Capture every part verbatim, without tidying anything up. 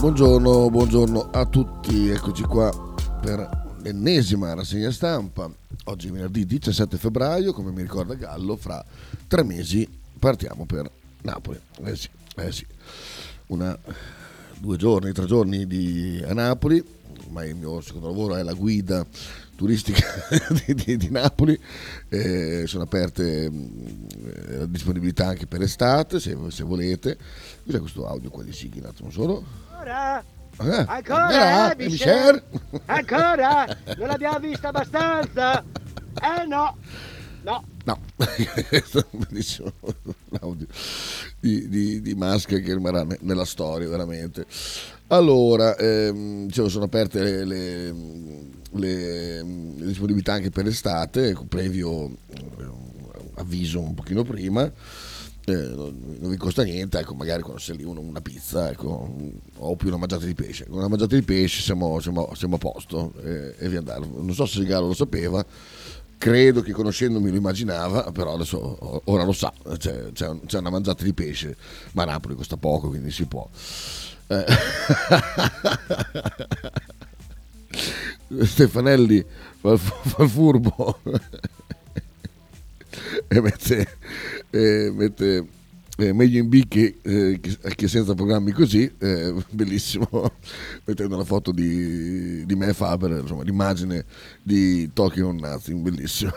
Buongiorno, buongiorno a tutti, eccoci qua per l'ennesima rassegna stampa. Oggi è venerdì diciassette febbraio, come mi ricorda Gallo, fra tre mesi partiamo per Napoli. Eh sì, eh sì, una, due giorni, tre giorni di, a Napoli, ma il mio secondo lavoro è la guida turistica di, di, di Napoli. Eh, sono aperte eh, la disponibilità anche per estate, se, se volete. Cos'è questo audio qua di Sighi? Non solo? Ancora? Eh, ancora? Eh, Michel? Ancora? Non l'abbiamo vista abbastanza? Eh no! No! No, benissimo l'audio di, di, di Masca che rimarrà nella storia veramente. Allora, ehm, dicevo, sono aperte le, le, le, le disponibilità anche per l'estate, con previo eh, avviso un pochino prima, eh, non, non vi costa niente, ecco, magari quando sei lì uno, una pizza, ecco, o più una mangiata di pesce. Con una mangiata di pesce siamo, siamo, siamo a posto eh, e vi andare. Non so se il Gallo lo sapeva, credo che conoscendomi lo immaginava, però adesso ora lo sa, c'è, c'è una mangiata di pesce, ma Napoli costa poco, quindi si può. Eh. Stefanelli fa, fa il furbo e mette, e mette eh, meglio in bicchi eh, che, che senza programmi così, eh, bellissimo, mettendo la foto di, di me e Faber, insomma l'immagine di Tokyo on Nothing, bellissimo.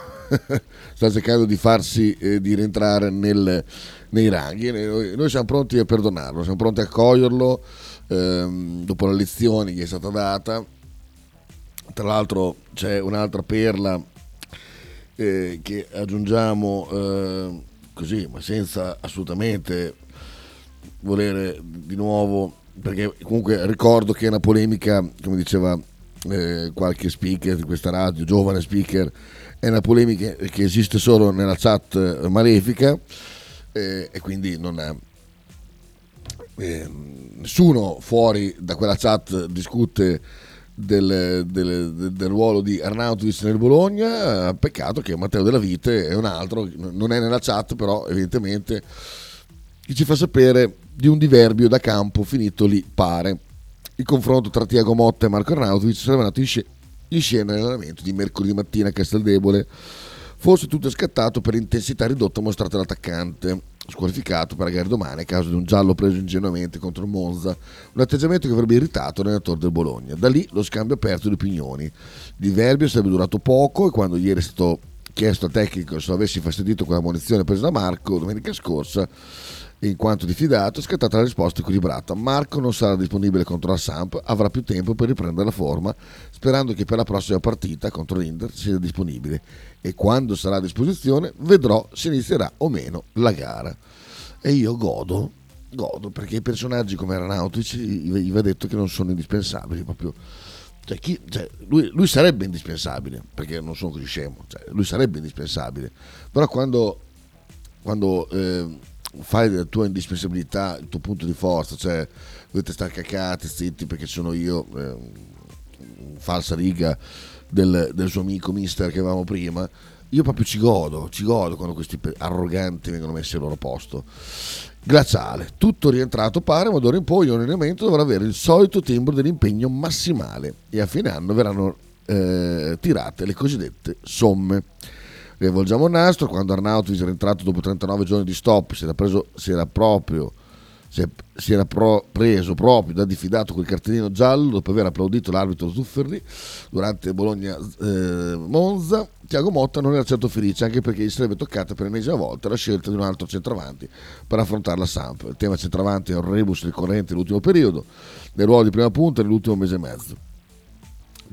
Sta cercando di farsi eh, di rientrare nel, nei ranghi. Noi, noi siamo pronti a perdonarlo, siamo pronti a accoglierlo ehm, dopo la lezione che è stata data. Tra l'altro c'è un'altra perla eh, che aggiungiamo eh, così, ma senza assolutamente volere di nuovo, perché comunque ricordo che è una polemica, come diceva eh, qualche speaker di questa radio, giovane speaker, è una polemica che esiste solo nella chat malefica eh, e quindi non è, eh, nessuno fuori da quella chat discute del, del, del ruolo di Arnautović nel Bologna. Peccato che Matteo Della Vite è un altro, non è nella chat, però evidentemente che ci fa sapere di un diverbio da campo finito lì, pare. Il confronto tra Thiago Motta e Marco Arnautović sarebbe andato in scena nell'allenamento di mercoledì mattina a Casteldebole. Forse tutto è scattato per l'intensità ridotta mostrata l'attaccante, squalificato per la gara domani a causa di un giallo preso ingenuamente contro il Monza, un atteggiamento che avrebbe irritato l'allenatore del Bologna. Da lì lo scambio aperto di opinioni. Il diverbio sarebbe durato poco e quando ieri è stato chiesto al tecnico se avessi fastidito quella munizione presa da Marco domenica scorsa, in quanto diffidato, è scattata la risposta equilibrata. Marco non sarà disponibile contro la Samp, avrà più tempo per riprendere la forma, sperando che per la prossima partita contro l'Inter sia disponibile, e quando sarà a disposizione vedrò se inizierà o meno la gara. E io godo, godo, perché i personaggi come Arnautović gli va detto che non sono indispensabili proprio. Cioè, chi, cioè, lui, lui sarebbe indispensabile, perché non sono così scemo, cioè, lui sarebbe indispensabile, però quando quando eh, fai della tua indispensabilità il tuo punto di forza, cioè dovete stare cacati, zitti perché sono io, eh, falsa riga del, del suo amico mister che avevamo prima. Io proprio ci godo, ci godo quando questi arroganti vengono messi al loro posto. Glaciale, tutto rientrato pare, ma d'ora in poi ogni allenamento dovrà avere il solito timbro dell'impegno massimale e a fine anno verranno eh, tirate le cosiddette somme. Rivolgiamo il nastro, quando Arnautović è rientrato dopo trentanove giorni di stop, si era preso, si era proprio, si era pro, preso proprio da diffidato quel cartellino giallo dopo aver applaudito l'arbitro Zufferli durante Bologna-Monza. Eh, Thiago Motta non era certo felice, anche perché gli sarebbe toccata per l'ennesima volta la scelta di un altro centravanti per affrontare la Samp. Il tema centravanti è un rebus ricorrente nell'ultimo periodo, nel ruolo di prima punta nell'ultimo mese e mezzo.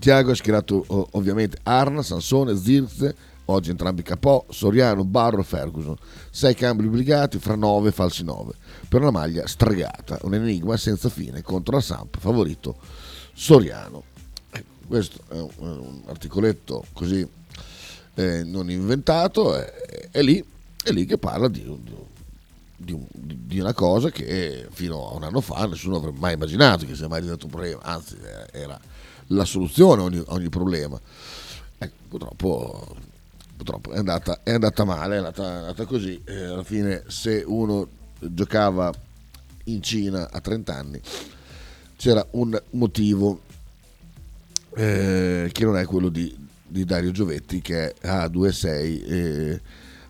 Thiago ha schierato ovviamente Arna, Sansone, Zirze, oggi entrambi capò, Soriano, Barro e Ferguson. Sei cambi obbligati fra nove falsi nove. Per una maglia stregata, un enigma senza fine contro la Samp, favorito Soriano. Questo è un articoletto così eh, non inventato, è, è, lì, è lì che parla di, di, di una cosa che fino a un anno fa nessuno avrebbe mai immaginato che sia mai diventato un problema, anzi era la soluzione a ogni, ogni problema. Ecco, purtroppo... Purtroppo è andata, è andata male, è andata, è andata così. Eh, alla fine, se uno giocava in Cina a trent'anni, c'era un motivo eh, che non è quello di, di Dario Giovetti, che ha due virgola sei e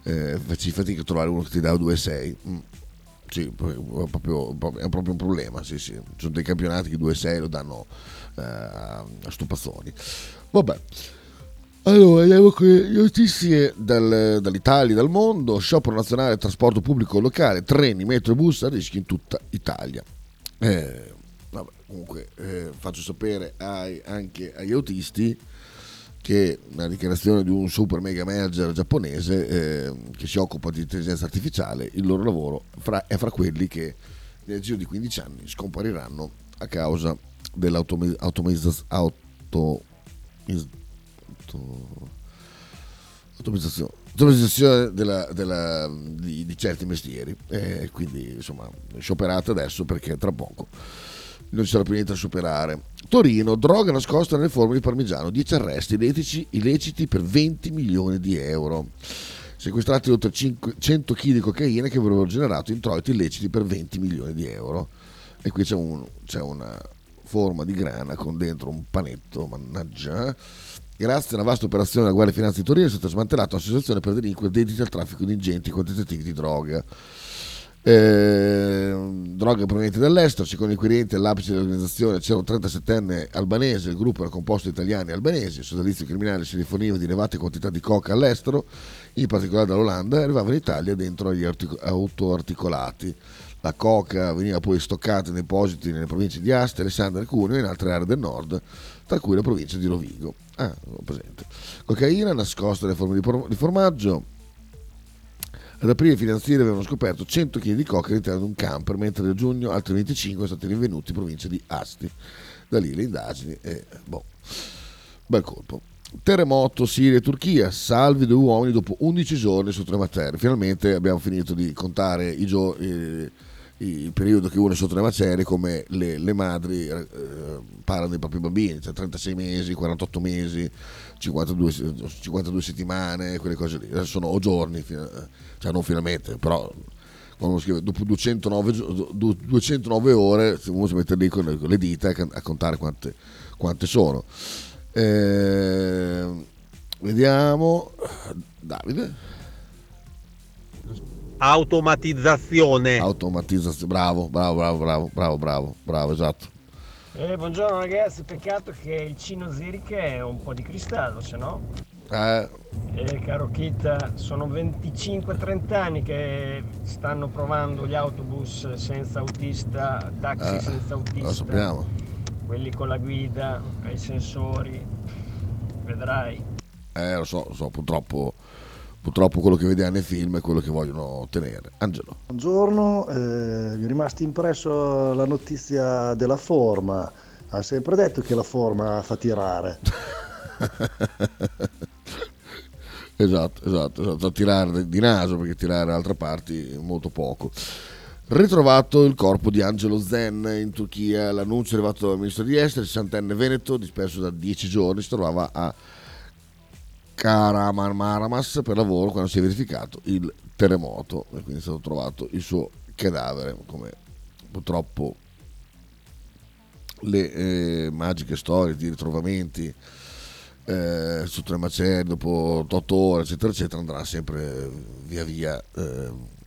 eh, facci fatica a trovare uno che ti dà due virgola sei. Mm. Sì, è proprio, è proprio un problema, sì, sì. Ci sono dei campionati che due virgola sei lo danno eh, a stupazzoni. Vabbè. Allora, andiamo con le notizie dal, dall'Italia, dal mondo. Sciopero nazionale, trasporto pubblico locale, treni, metro e bus a rischio in tutta Italia. Eh, vabbè, comunque eh, faccio sapere ai, anche agli autisti che una dichiarazione di un super mega manager giapponese eh, che si occupa di intelligenza artificiale, il loro lavoro fra, è fra quelli che nel giro di quindici anni scompariranno a causa dell'automatizzazione. Automatizzazione, automatizzazione della, della, di, di certi mestieri, eh, quindi insomma scioperate adesso perché tra poco non ci sarà più niente a scioperare. Torino, droga nascosta nelle forme di parmigiano, dieci arresti illeciti, illeciti per venti milioni di euro, sequestrati oltre cinquecento chili di cocaina che avrebbero generato introiti illeciti per venti milioni di euro. E qui c'è, un, c'è una forma di grana con dentro un panetto, mannaggia. Grazie a una vasta operazione della Guardia di Finanza di Torino è stata smantellata un'associazione per delinquere dedita al traffico di ingenti quantitativi di droga. Eh, droga proveniente dall'estero, secondo i clienti all'apice dell'organizzazione c'era un trentasettenne albanese, il gruppo era composto di italiani e albanesi, il sodalizio criminale si riferiva di elevate quantità di coca all'estero, in particolare dall'Olanda, e arrivava in Italia dentro agli artic- autoarticolati. La coca veniva poi stoccata in depositi nelle province di Asti, Alessandria e Cuneo e in altre aree del nord, tra cui la provincia di Rovigo. Ah, ho presente. Cocaina nascosta nelle forme di formaggio. Ad aprile i finanzieri avevano scoperto cento chili di coca all'interno di un camper, mentre da giugno altri venticinque sono stati rinvenuti in provincia di Asti. Da lì le indagini e boh, bel colpo. Terremoto, Siria e Turchia, salvi due uomini dopo undici giorni sotto le macerie. Finalmente abbiamo finito di contare i gio- eh, il periodo che uno è sotto le macerie, come le, le madri eh, parlano dei propri bambini, cioè trentasei mesi, quarantotto mesi, cinquantadue settimane, quelle cose lì. Adesso sono o giorni, cioè non finalmente, però quando scrive dopo duecentonove ore uno si mette lì con le, con le dita a contare quante, quante sono. Eh, vediamo Davide. Automatizzazione. Automatizzazione, bravo, bravo, bravo, bravo, bravo, bravo, bravo, esatto. Eh, buongiorno ragazzi, peccato che il Cino Ziric è un po' di cristallo, se no. Eh. Eh, caro Kita, sono venticinque trenta anni che stanno provando gli autobus senza autista, taxi eh, senza autista. Lo sappiamo. Quelli con la guida, ai sensori, vedrai. Eh, lo so, lo so, purtroppo, purtroppo quello che vediamo nei film è quello che vogliono ottenere. Angelo. Buongiorno, eh, mi è rimasta impresso la notizia della forma. Ha sempre detto che la forma fa tirare. esatto, esatto, esatto, a tirare di naso, perché tirare da altre parti molto poco. Ritrovato il corpo di Angelo Zen in Turchia, l'annuncio è arrivato dal ministro degli esteri, sessantenne veneto, disperso da dieci giorni, si trovava a Karamanmaramas per lavoro quando si è verificato il terremoto e quindi è stato trovato il suo cadavere, come purtroppo le eh, magiche storie di ritrovamenti eh, sotto le macerie dopo otto ore eccetera eccetera andrà sempre via via eh,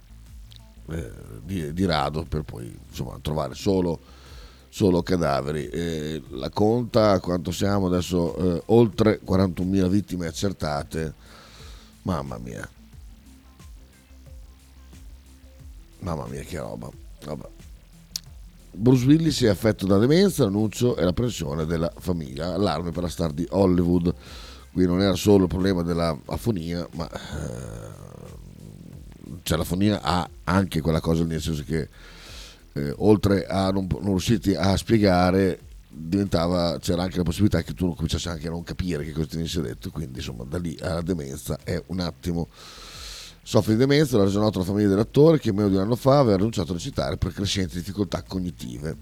Eh, di, di rado per poi insomma trovare solo, solo cadaveri. Eh, la conta quanto siamo adesso, eh, oltre quarantunomila vittime accertate, mamma mia mamma mia che roba. Vabbè. Bruce Willis è affetto da demenza, l'annuncio e la pressione della famiglia, allarme per la star di Hollywood. Qui non era solo il problema della afonia, ma eh, cioè la fonia ha anche quella cosa, nel senso che eh, oltre a non, non riusciti a spiegare, diventava, c'era anche la possibilità che tu cominciassi anche a non capire che cosa ti venisse detto, quindi insomma da lì alla demenza è un attimo. Soffre di demenza, l'ha reso noto la famiglia dell'attore che meno di un anno fa aveva rinunciato a recitare per crescenti difficoltà cognitive.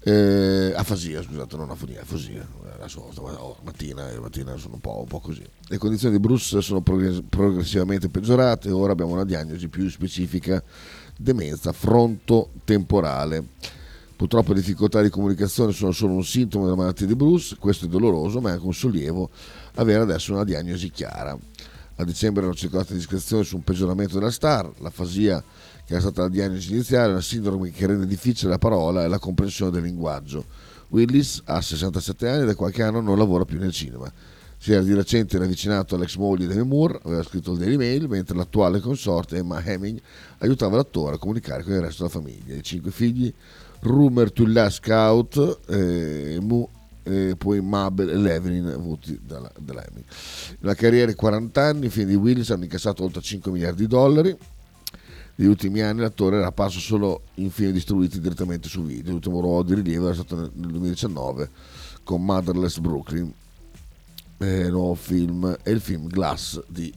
Eh, afasia, scusate, non afonia, afasia. Adesso, mattina, mattina sono un po', un po' così. Le condizioni di Bruce sono progressivamente peggiorate. Ora abbiamo una diagnosi più specifica: demenza frontotemporale. Purtroppo le difficoltà di comunicazione sono solo un sintomo della malattia di Bruce, questo è doloroso ma è anche un sollievo avere adesso una diagnosi chiara. A dicembre erano circolate indiscrezioni su un peggioramento della star, l'afasia che era stata la diagnosi iniziale, una sindrome che rende difficile la parola e la comprensione del linguaggio. Willis ha sessantasette anni e da qualche anno non lavora più nel cinema. Si era di recente ravvicinato all'ex moglie di Demi Moore, aveva scritto il Daily Mail, mentre l'attuale consorte Emma Hemming aiutava l'attore a comunicare con il resto della famiglia. I cinque figli, Rumer Tullah Scout, eh, Mu, eh, poi Mabel e Levin, avuti dalla, dalla Hemming. Nella carriera di quaranta anni, i film di Willis hanno incassato oltre cinque miliardi di dollari. Negli ultimi anni l'attore era apparso solo in film distribuiti direttamente su video. L'ultimo ruolo di rilievo era stato nel duemiladiciannove con Motherless Brooklyn, eh, nuovo film, e il film Glass di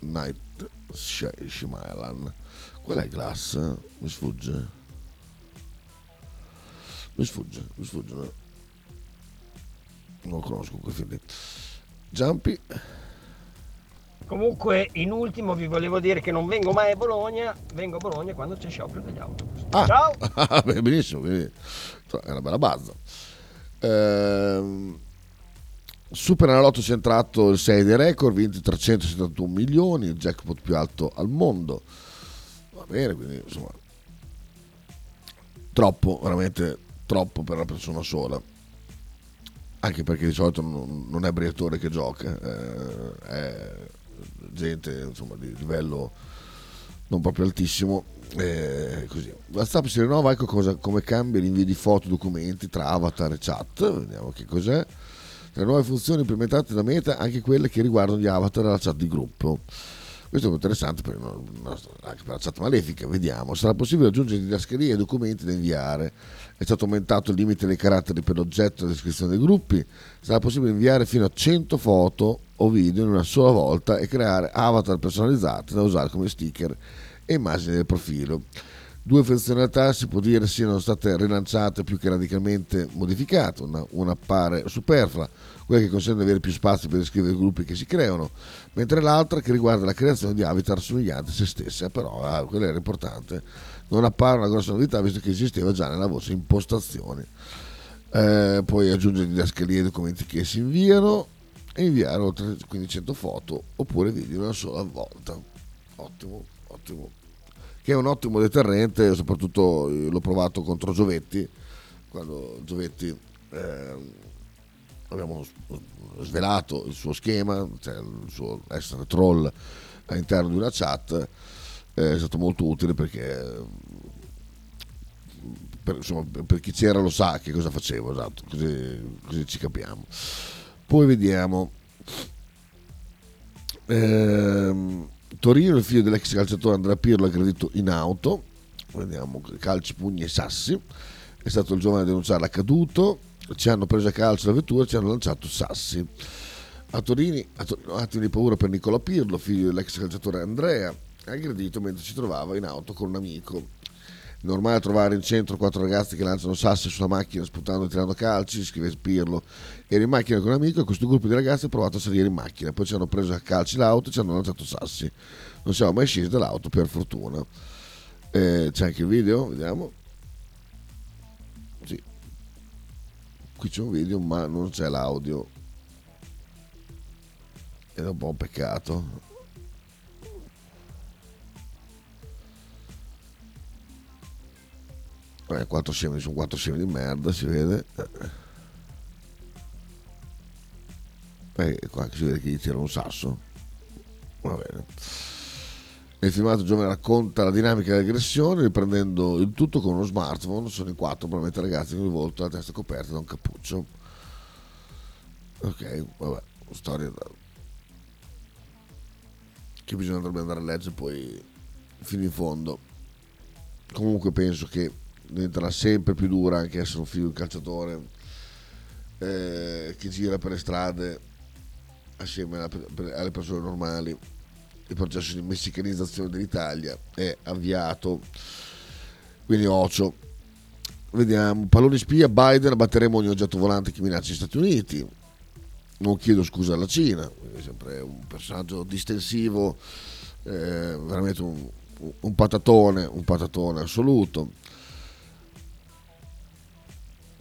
Night Shyamalan. Qual è Glass? Mi sfugge. Mi sfugge, mi sfugge. No? Non conosco quel film. Giampi. Comunque, in ultimo vi volevo dire che non vengo mai a Bologna, vengo a Bologna quando c'è sciopero degli autobus. Ah, ciao! Benissimo, benissimo, è una bella bazza. Ehm, Superenalotto si è entrato il sei dei record, vinto trecentosettantuno milioni, il jackpot più alto al mondo. Va bene, quindi insomma, troppo, veramente troppo per una persona sola. Anche perché di solito non, non è Briatore che gioca, eh, è gente insomma di livello non proprio altissimo, eh, così. WhatsApp si rinnova, ecco cosa, come cambia l'invio di foto, documenti tra avatar e chat, vediamo che cos'è. Le nuove funzioni implementate da Meta, anche quelle che riguardano gli avatar e la chat di gruppo. Questo è interessante per, anche per la chat malefica, vediamo. Sarà possibile aggiungere didascalie e documenti da inviare. È stato aumentato il limite dei caratteri per l'oggetto e la descrizione dei gruppi. Sarà possibile inviare fino a cento foto o video in una sola volta e creare avatar personalizzati da usare come sticker e immagini del profilo. Due funzionalità si può dire siano state rilanciate più che radicalmente modificate. Una, una appare superflua, quella che consente di avere più spazio per descrivere i gruppi che si creano, mentre l'altra, che riguarda la creazione di avatar somiglianti a se stessa, però ah, quella era importante, non appare una grossa novità visto che esisteva già nella voce impostazioni. Eh, poi aggiungere didascalie ai documenti che si inviano e inviare oltre quindicicento foto oppure video una sola volta. Ottimo, ottimo. Che è un ottimo deterrente, soprattutto l'ho provato contro Giovetti, quando Giovetti eh, abbiamo svelato il suo schema, cioè il suo essere troll all'interno di una chat, eh, è stato molto utile perché per, insomma, per chi c'era lo sa che cosa facevo, esatto, così, così ci capiamo. Poi vediamo. Ehm... Torino, il figlio dell'ex calciatore Andrea Pirlo è aggredito in auto, vediamo, calci, pugni e sassi, è stato il giovane a denunciare l'accaduto, ci hanno preso a calcio la vettura, ci hanno lanciato sassi. A Torino, a Torino attimo di paura per Nicola Pirlo, figlio dell'ex calciatore Andrea, è aggredito mentre si trovava in auto con un amico. È normale trovare in centro quattro ragazzi che lanciano sassi sulla macchina sputando e tirando calci, scrive Pirlo. Era in macchina con un amico e questo gruppo di ragazzi ha provato a salire in macchina, poi ci hanno preso a calci l'auto e ci hanno lanciato sassi, non siamo mai scesi dall'auto per fortuna. Eh, c'è anche il video, vediamo, sì, qui c'è un video ma non c'è l'audio ed è un po' un peccato. Eh, quattro scemi, sono quattro scemi di merda, si vede. Eh, qua si vede che gli tira un sasso. Va bene. Nel filmato il giovane racconta la dinamica dell'aggressione riprendendo il tutto con uno smartphone. Sono in quattro, probabilmente ragazzi con il volto e la testa coperta da un cappuccio. Ok, vabbè, storia da... che bisogna andare a leggere poi fino in fondo. Comunque penso che diventerà sempre più dura anche essere un figlio di calciatore eh, che gira per le strade assieme alla, per, alle persone normali. Il processo di messicanizzazione dell'Italia è avviato, quindi ocio. Vediamo, pallone spia, Biden, abbatteremo ogni oggetto volante che minaccia gli Stati Uniti, non chiedo scusa alla Cina, è sempre un personaggio distensivo, eh, veramente un, un patatone un patatone assoluto.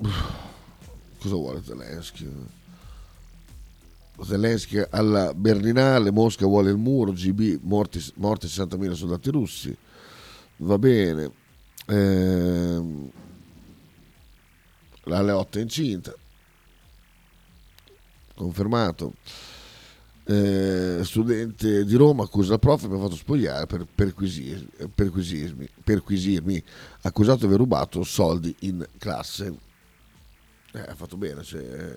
Cosa vuole Zelensky? Zelensky alla Berlinale, Mosca vuole il muro, G B, morti, morti sessantamila soldati russi. Va bene. Ehm, la Leotta è incinta, confermato. Eh, studente di Roma accusa la prof, mi ha fatto spogliare per perquisir, perquisirmi, perquisirmi, accusato di aver rubato soldi in classe. Eh, ha fatto bene, cioè,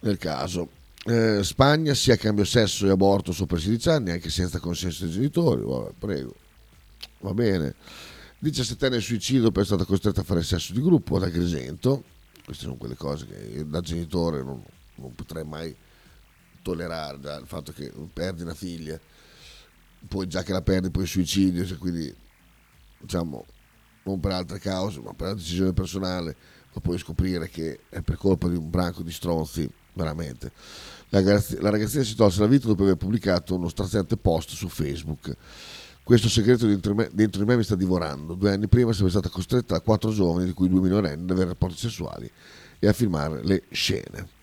nel caso. Eh, Spagna sia cambio sesso e aborto sopra i sedici anni anche senza consenso dei genitori. Vabbè, prego, va bene. diciassettenne suicidio per essere stata costretta a fare sesso di gruppo ad Agrigento. Queste sono quelle cose che da genitore non, non potrei mai tollerare, dal fatto che perdi una figlia, poi già che la perdi poi suicidio, cioè, quindi diciamo non per altre cause ma per la decisione personale, ma poi scoprire che è per colpa di un branco di stronzi, veramente. La, ragazz- la ragazzina si tolse la vita dopo aver pubblicato uno straziante post su Facebook. Questo segreto dentro di, me, dentro di me mi sta divorando. Due anni prima sarebbe stata costretta a quattro giovani, di cui due minorenni, ad avere rapporti sessuali e a filmare le scene.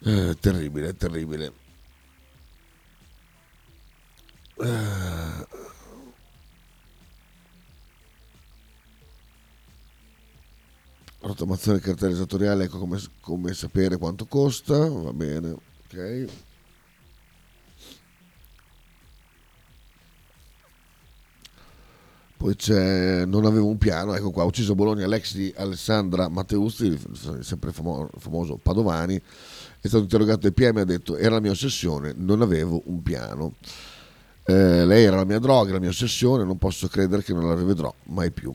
Eh, terribile, terribile. Eh. Rottamazione cartella esattoriale, ecco come, come sapere quanto costa. Va bene, ok. Poi c'è non avevo un piano, ecco qua, ucciso a Bologna l'ex di Alessandra Matteusti, sempre famo- famoso Padovani. È stato interrogato il P M e ha detto: era la mia ossessione, non avevo un piano. Eh, lei era la mia droga, la mia ossessione, non posso credere che non la rivedrò mai più.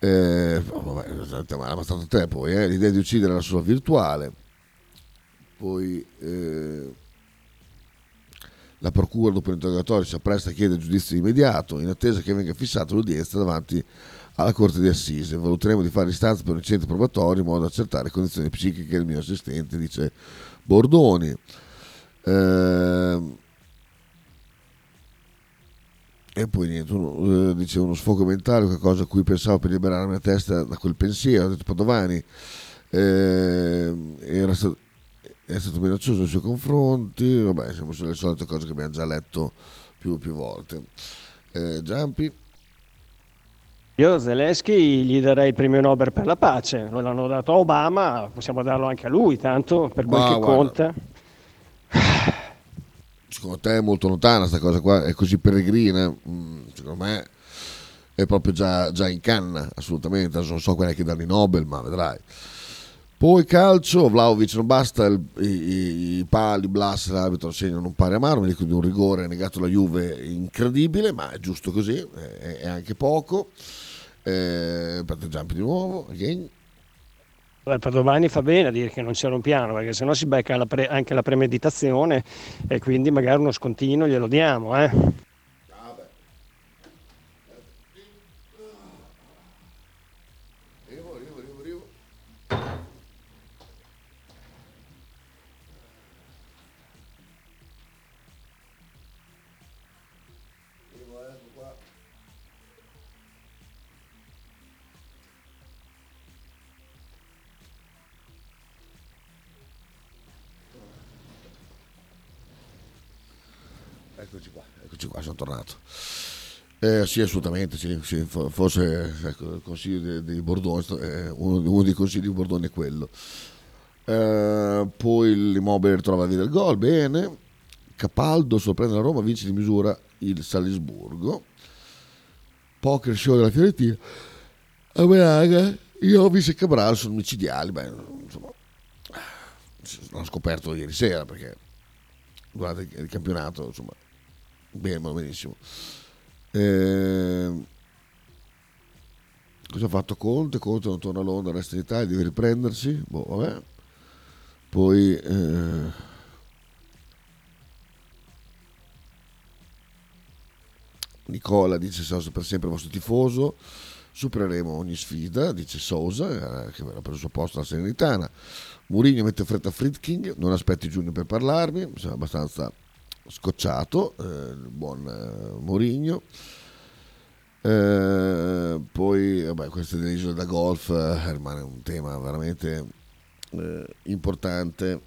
Eh, oh, vabbè, ma è stato te poi, eh? L'idea di uccidere la sua virtuale. Poi eh, la procura dopo l'interrogatorio si appresta a chiedere giudizio immediato in attesa che venga fissata l'udienza davanti alla Corte di Assise. Valuteremo di fare istanza per un incidente probatorio in modo da accertare le condizioni psichiche del mio assistente, dice Bordoni. Eh, e poi niente, uno, eh, dice uno sfogo mentale, qualcosa a cui pensavo per liberarmi la testa da quel pensiero, ha detto Padovani. Eh, era stato, è stato minaccioso nei suoi confronti. Vabbè, siamo sulle solite cose che abbiamo già letto più più volte. Eh, Giampi. Io Zelensky gli darei il premio Nobel per la pace, lo hanno dato a Obama, possiamo darlo anche a lui, tanto per quel che conta. Secondo te è molto lontana sta cosa qua, è così peregrina, secondo me è proprio già, già in canna, assolutamente, non so quella che danno i Nobel, ma vedrai. Poi calcio, Vlahović non basta, il, i, i pali, Blas, l'arbitro segnano un pari amaro, mi dico di un rigore negato alla Juve incredibile, ma è giusto così, è, è anche poco. Eh, parte Giampi di nuovo, again. Padovani fa bene a dire che non c'era un piano, perché sennò si becca la pre- anche la premeditazione e quindi magari uno scontino glielo diamo, eh. Arrivo, arrivo, arrivo, arrivo. Eccoci qua, eccoci qua, sono tornato. Eh, sì, assolutamente, sì, sì, forse ecco, il consiglio di, di Bordone, eh, uno, uno dei consigli di Bordone è quello. Eh, poi l'Immobile ritrova la via del gol, bene. Capaldo sorprende la Roma, vince di misura il Salisburgo. Poker show della Fiorentina. A Braga, io visto Cabral sono micidiali, beh, insomma, l'ho scoperto ieri sera perché durante il campionato, insomma. Bene, benissimo. Eh, cosa ha fatto Conte? Conte non torna a Londra, resta in Italia, deve riprendersi. Boh, vabbè. Poi eh, Nicola dice: sarò per sempre il vostro tifoso. Supereremo ogni sfida, dice Sousa, eh, che aveva preso il suo posto alla Serenitana. Mourinho mette fretta a Friedking. Non aspetti giugno per parlarmi. Mi sembra abbastanza scocciato, eh, il buon eh, Mourinho. Eh, poi vabbè, questo delle isole da golf eh, rimane un tema veramente eh, importante,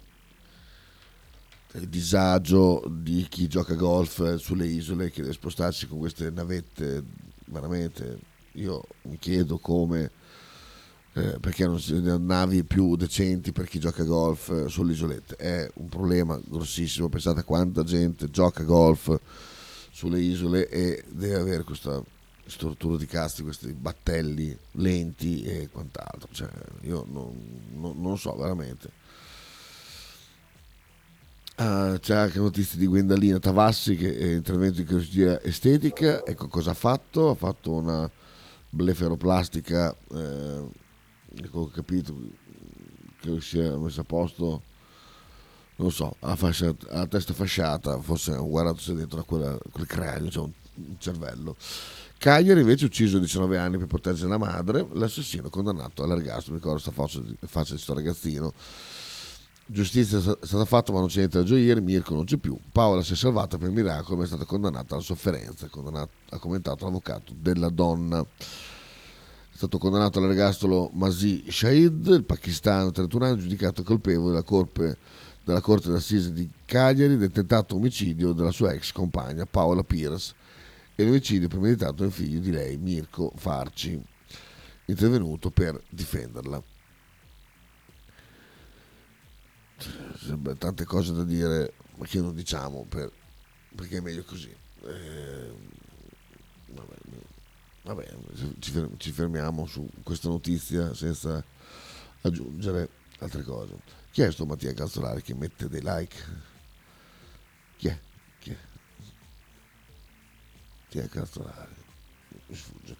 il disagio di chi gioca golf sulle isole che deve spostarsi con queste navette. Veramente io mi chiedo come eh, perché non ci sono navi più decenti per chi gioca golf eh, sulle isolette. È un problema grossissimo, pensate a quanta gente gioca golf sulle isole e deve avere questa struttura di casti, questi battelli lenti e quant'altro, cioè, io non, non, non so veramente. Ah, c'è anche notizie di Guendalina Tavassi che è intervento in chirurgia estetica. Ecco cosa ha fatto, ha fatto una blefaroplastica, eh, ecco, ho capito che si è messa a posto, non so, ha la testa fasciata, forse ho guardato se dentro a quella, quel cranio c'è, cioè un, un cervello. Cagliari invece ucciso a diciannove anni per proteggere la madre, l'assassino condannato all'ergastolo. Mi ricordo sta faccia di questo ragazzino. Giustizia è stata fatta ma non c'è niente da gioire, Mirko non c'è più, Paola si è salvata per miracolo ma è stata condannata alla sofferenza, ha commentato l'avvocato della donna. È stato condannato all'ergastolo Masih Shahid, il pakistano, trentuno anni, giudicato colpevole della corte, della corte d'assise di Cagliari del tentato omicidio della sua ex compagna Paola Pierce e l'omicidio premeditato del figlio di lei Mirko Farci, intervenuto per difenderla. Tante cose da dire, ma che non diciamo per, perché è meglio così. Eh, vabbè, vabbè, ci, ci fermiamo su questa notizia senza aggiungere altre cose. Chi è sto Mattia Calzolari che mette dei like? Chi è? Chi è? Chi è Calzolari? Mi sfugge.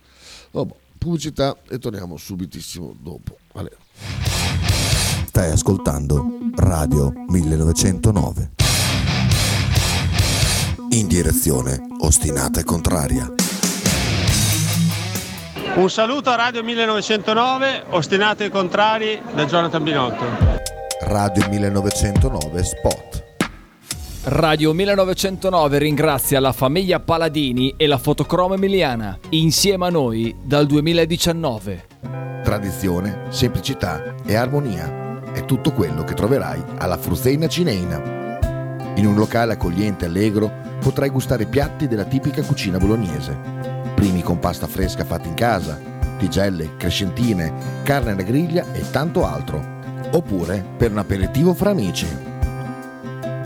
Oh, boh, pubblicità e torniamo subitissimo dopo. Vale. Stai ascoltando Radio millenovecentonove. In direzione ostinata e contraria. Un saluto a Radio millenovecentonove, ostinati e contrari, da Jonathan Binotto. Radio millenovecentonove Spot. Radio millenovecentonove ringrazia la famiglia Paladini e la Fotocromo Emiliana, insieme a noi dal duemiladiciannove. Tradizione, semplicità e armonia è tutto quello che troverai alla Fruzeina Cineina. In un locale accogliente e allegro potrai gustare piatti della tipica cucina bolognese, primi con pasta fresca fatta in casa, tigelle, crescentine, carne alla griglia e tanto altro, oppure per un aperitivo fra amici.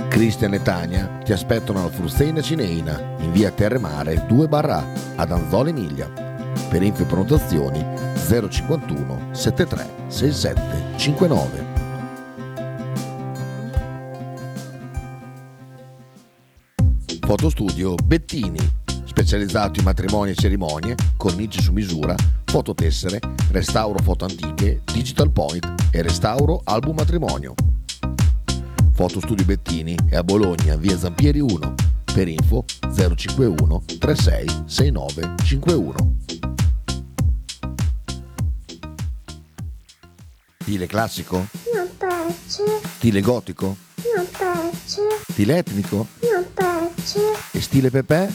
Cristian e Tania ti aspettano alla Fruzeina Cineina in via Terremare due barra A ad Anzola Emilia. Per info e prenotazioni zero cinquantuno settantatré sessantasette cinquantanove. Fotostudio Bettini, specializzato in matrimoni e cerimonie, cornici su misura, fototessere, restauro foto antiche, digital point e restauro album matrimonio. Fotostudio Bettini è a Bologna, via Zampieri uno, per info zero cinquantuno trentasei sessantanove cinquantuno. Stile classico? Non piace. Stile gotico? Non piace. Stile etnico? Non piace. E stile Pepe?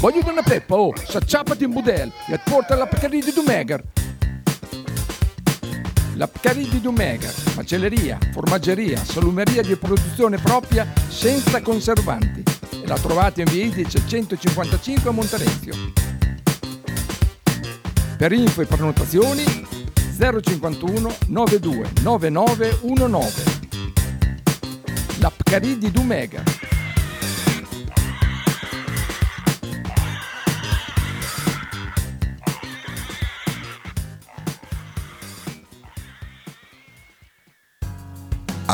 Voglio una peppa, oh, s'acciappati in budel e porta la Pcaridi di Dumegar. La Pcaridi di Dumegar, macelleria, formaggeria, salumeria di produzione propria senza conservanti. E la trovate in via Idice centocinquantacinque a Monterezio. Per info e prenotazioni zero cinquantuno novantadue novantanove diciannove. La Pcaridi Dumega.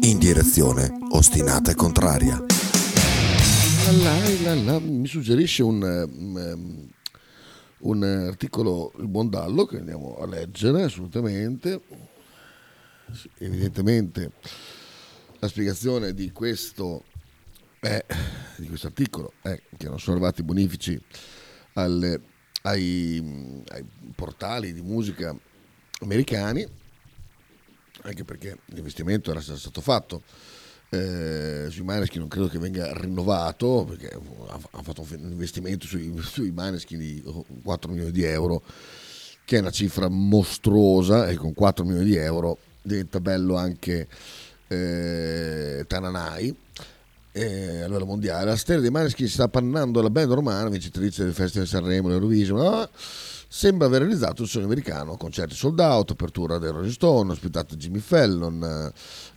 In direzione ostinata e contraria. La, la, la, mi suggerisce un, um, un articolo il buon Dallo che andiamo a leggere assolutamente. Evidentemente la spiegazione di questo eh, di questo articolo è eh, che non sono arrivati i bonifici alle Ai, ai portali di musica americani, anche perché l'investimento era stato fatto eh, sui Maneskin, non credo che venga rinnovato perché hanno fatto un investimento sui, sui Maneskin di quattro milioni di euro, che è una cifra mostruosa, e con quattro milioni di euro diventa bello anche eh, Tananai. Eh, allora mondiale, la stella dei Maneskin si sta appannando alla band romana, vincitrice del Festival di Sanremo e l'Eurovision. No? Sembra aver realizzato il sogno americano: concerti sold out, apertura del Rolling Stone, ospitato Jimmy Fallon.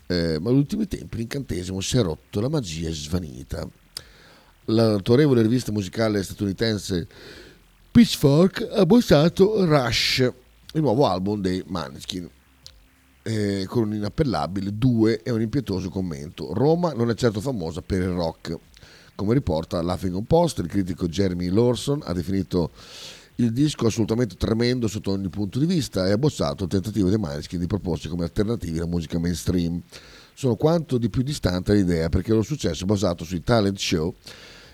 Eh, ma negli ultimi tempi l'incantesimo si è rotto, la magia è svanita. L'autorevole rivista musicale statunitense Pitchfork ha bocciato Rush, il nuovo album dei Maneskin. Eh, con un inappellabile due e un impietoso commento: Roma non è certo famosa per il rock. Come riporta l'Huffington Post, il critico Jeremy Lawson ha definito il disco assolutamente tremendo sotto ogni punto di vista e ha bocciato il tentativo dei Maneskin di proporsi come alternativi alla musica mainstream. Sono quanto di più distante l'idea, perché lo successo è basato sui talent show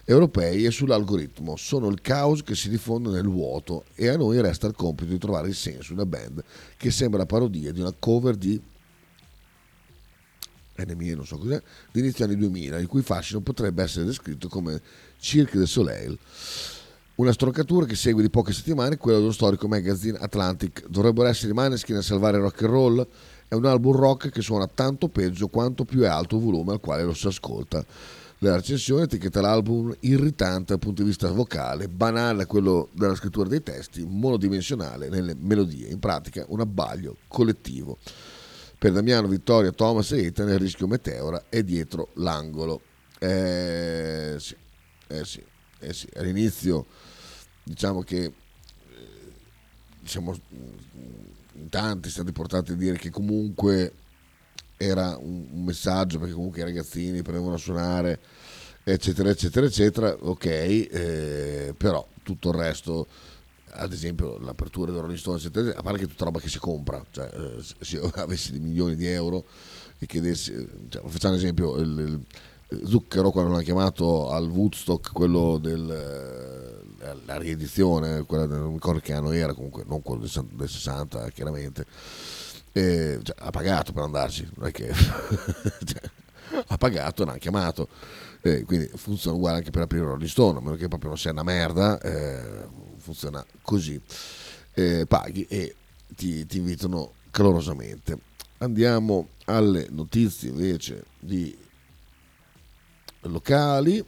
europei e sull'algoritmo. Sono il caos che si diffonde nel vuoto e a noi resta il compito di trovare il senso di una band che sembra la parodia di una cover di N M I, non so cos'è, di inizio anni duemila, il cui fascino potrebbe essere descritto come Cirque du Soleil. Una stroncatura che segue di poche settimane quella dello storico magazine Atlantic. Dovrebbero essere i Maneskin a salvare il rock and roll? È un album rock che suona tanto peggio quanto più è alto il volume al quale lo si ascolta. La recensione etichetta l'album irritante dal punto di vista vocale, banale a quello della scrittura dei testi, monodimensionale nelle melodie, in pratica un abbaglio collettivo. Per Damiano, Vittoria, Thomas e Ethan il rischio meteora è dietro l'angolo. Eh sì, eh sì, eh sì. All'inizio diciamo che eh, diciamo, in tanti stati portati a dire che comunque era un messaggio, perché comunque i ragazzini prendevano a suonare eccetera eccetera eccetera, ok, eh, però tutto il resto, ad esempio l'apertura del Rolling Stone eccetera, a parte che tutta roba che si compra, cioè eh, se io avessi milioni di euro e chiedessi, cioè, facciamo un esempio, il, il Zucchero quando l'ha chiamato al Woodstock, quello del la, la riedizione, quella del, non mi ricordo che anno era, comunque non quello del, del sessanta chiaramente. Eh, cioè, ha pagato per andarci, non è che cioè, ha pagato e l'ha chiamato, eh, quindi funziona uguale anche per aprire Rolling Stone, a meno che proprio non sia una merda, eh, funziona così, eh, paghi e ti, ti invitano calorosamente. Andiamo alle notizie invece di locali.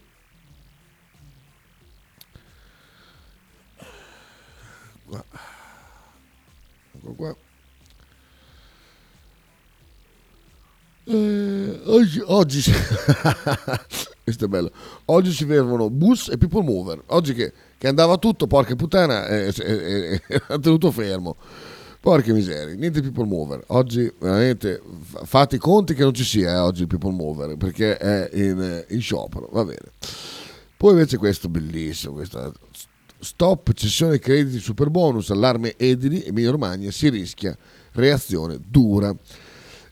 Qua. Eccolo qua. Eh, oggi, oggi questo è bello, oggi si fermano bus e people mover, oggi che, che andava tutto, porca puttana, eh, eh, eh, ha tenuto fermo, porca miseria, niente people mover oggi, veramente fate i conti che non ci sia eh, oggi il people mover, perché è in, in sciopero, va bene. Poi invece questo bellissimo, questa stop cessione crediti super bonus, allarme edili, Emilia Romagna si rischia reazione dura.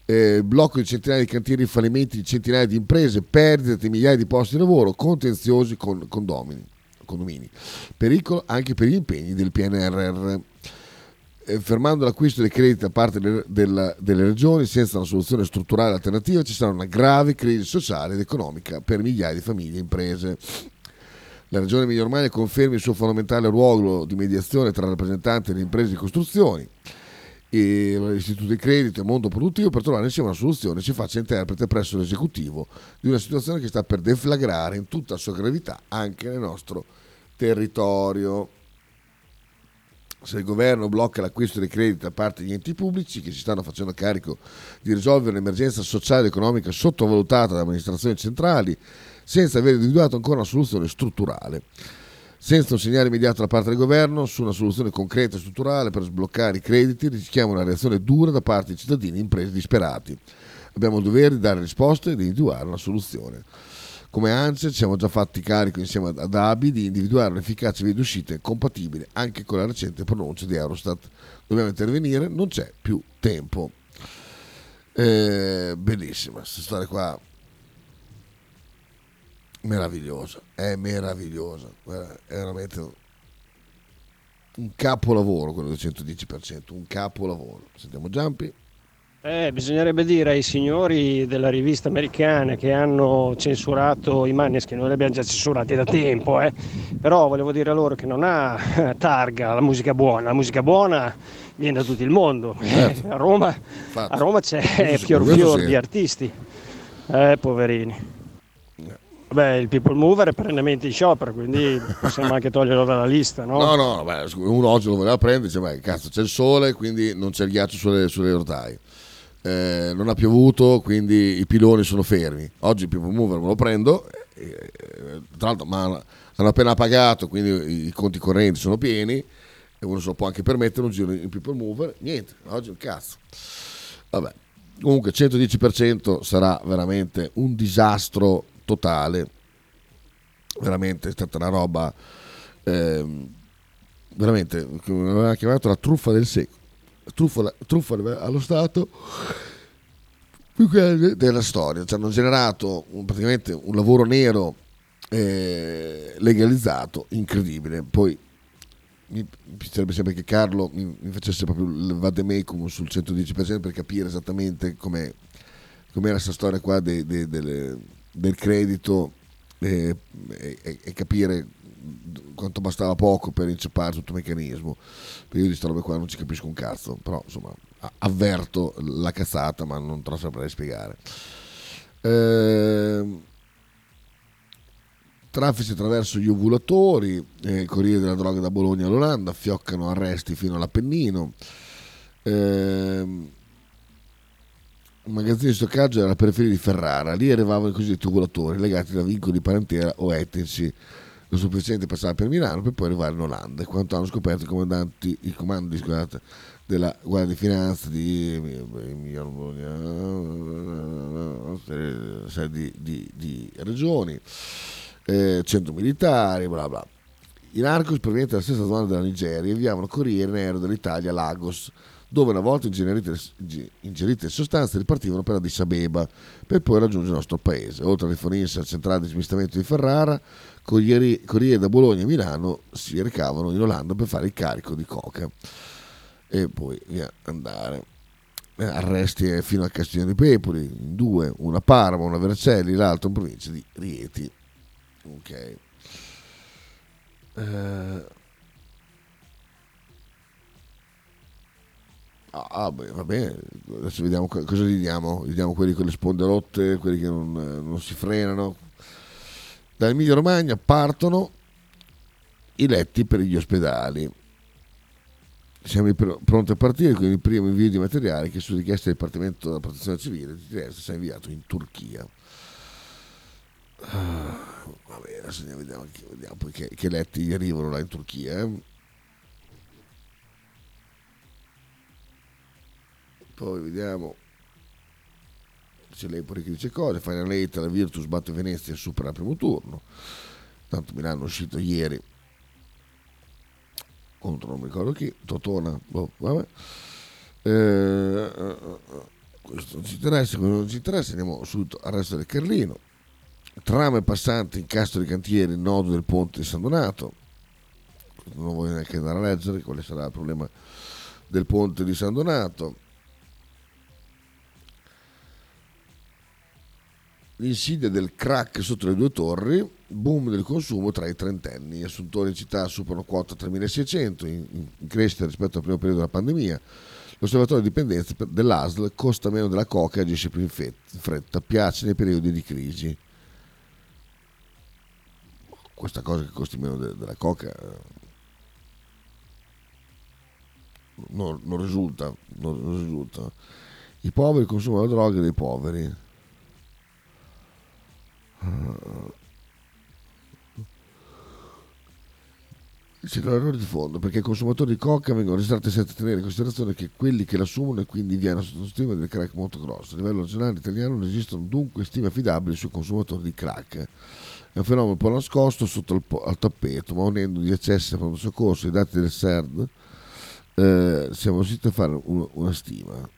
Eh, blocco di centinaia di cantieri, fallimenti di centinaia di imprese, perdite di migliaia di posti di lavoro, contenziosi con condomini, condomini. Pericolo anche per gli impegni del P N R R. fermando l'acquisto dei crediti da parte delle, della, delle regioni senza una soluzione strutturale alternativa, ci sarà una grave crisi sociale ed economica per migliaia di famiglie e imprese. La Regione Emilia-Romagna conferma il suo fondamentale ruolo di mediazione tra rappresentanti delle imprese di costruzioni e istituti di credito e mondo produttivo per trovare insieme una soluzione ci faccia interprete presso l'esecutivo di una situazione che sta per deflagrare in tutta la sua gravità anche nel nostro territorio. Se il governo blocca l'acquisto dei crediti da parte degli enti pubblici che si stanno facendo carico di risolvere un'emergenza sociale ed economica sottovalutata da amministrazioni centrali senza aver individuato ancora una soluzione strutturale, senza un segnale immediato da parte del governo su una soluzione concreta e strutturale per sbloccare i crediti, rischiamo una reazione dura da parte di cittadini e imprese disperati. Abbiamo il dovere di dare risposte e di individuare una soluzione. Come ANCE ci siamo già fatti carico insieme ad ABI di individuare un'efficace via d'uscita compatibile anche con la recente pronuncia di Eurostat. Dobbiamo intervenire, non c'è più tempo. Eh, bellissima, questa storia qua meravigliosa, è meravigliosa, è veramente un, un capolavoro quello del centodieci per cento, un capolavoro. Sentiamo Giampi. Eh, bisognerebbe dire ai signori della rivista americana che hanno censurato i Maneskin, noi li abbiamo già censurati da tempo, eh. Però volevo dire a loro che non ha targa la musica buona, la musica buona viene da tutto il mondo, certo. a, Roma, a Roma c'è fior fior di artisti, eh, poverini. Beh, il people mover è perennemente in sciopero, quindi possiamo anche toglierlo dalla lista, no? No, no, beh, uno oggi lo voleva prendere, dice, beh, cazzo, c'è il sole, quindi non c'è il ghiaccio sulle, sulle rotaie. Eh, non ha piovuto, quindi i piloni sono fermi. Oggi il people mover me lo prendo, eh, tra l'altro, ma hanno appena pagato, quindi i conti correnti sono pieni, e uno se lo può anche permettere un giro in people mover, niente, oggi è un cazzo. Vabbè, comunque centodieci per cento sarà veramente un disastro totale, veramente è stata una roba eh, veramente che aveva chiamato la truffa del secolo, truffa, truffa allo Stato della storia. Ci hanno generato un, praticamente un lavoro nero eh, legalizzato incredibile. Poi mi piacerebbe sempre che Carlo mi, mi facesse proprio il vademecum sul centodieci per cento per capire esattamente com'è, com'era questa storia qua de, de, delle del credito e, e, e capire quanto bastava poco per inceppare tutto il meccanismo. Io di sta roba qua non ci capisco un cazzo, però insomma avverto la cazzata ma non te la saprei spiegare. eh, traffici attraverso gli ovulatori, eh, corriere della droga da Bologna all'Olanda, fioccano arresti fino all'Appennino. eh, Un magazzino di stoccaggio era la periferia di Ferrara, lì arrivavano i cosiddetti ovulatori legati da vincoli di parentela o etnici. Lo sufficiente passava per Milano per poi arrivare in Olanda, quanto hanno scoperto i comandanti, il comando scusate, della Guardia di Finanza di, di, di, di regioni, eh, centro militari, bla bla. I narcos provenienti dalla stessa zona della Nigeria inviavano corriere in aereo dall'Italia a Lagos, dove una volta ingerite, ingerite sostanze ripartivano per Addis Abeba per poi raggiungere il nostro paese. Oltre alle forniture centrale di smistamento di Ferrara, corrieri, corrieri da Bologna e Milano si recavano in Olanda per fare il carico di coca e poi via andare. Arresti fino a Castiglione dei Pepoli, in due, una a Parma, una a Vercelli, l'altra in provincia di Rieti. Ok. Uh. Ah, beh, va bene, adesso vediamo cosa gli diamo. Gli diamo quelli con le sponde rotte, quelli che non, non si frenano. Dall'Emilia Romagna partono i letti per gli ospedali. Siamo pronti a partire con il primo invio di materiali che su richiesta del Dipartimento della Protezione Civile di Trieste si è inviato in Turchia. Ah, va bene, adesso vediamo, vediamo poi che, che letti arrivano là in Turchia. Eh. Poi vediamo, c'è l'Empoli che dice cose, Final Eight, la Virtus batte Venezia e supera il primo turno. Tanto Milano è uscito ieri contro non mi ricordo chi, Totona, boh, vabbè. Eh, questo non ci interessa, questo non ci interessa, andiamo subito al resto del Carlino. Trame passante, incastro di cantieri, nodo del ponte di San Donato. Non voglio neanche andare a leggere quale sarà il problema del ponte di San Donato. L'insidia del crack sotto le due torri, boom del consumo tra i trentenni. Assuntori in città superano quota tremilaseicento, in, in crescita rispetto al primo periodo della pandemia. L'osservatorio di dipendenza dell'A S L costa meno della coca e agisce più in fretta, piace nei periodi di crisi. Questa cosa che costi meno de- della coca non, non risulta, non, non risulta. I poveri consumano la droga dei poveri. C'è un errore di fondo, perché i consumatori di coca vengono registrati senza tenere in considerazione che quelli che l'assumono e quindi vi hanno sottostima del crack molto grosso. A livello nazionale italiano non esistono dunque stime affidabili sui consumatori di crack. È un fenomeno un po' nascosto sotto al, po- al tappeto, ma unendo gli accessi al pronto soccorso e i dati del S E R D eh, siamo riusciti a fare un, una stima.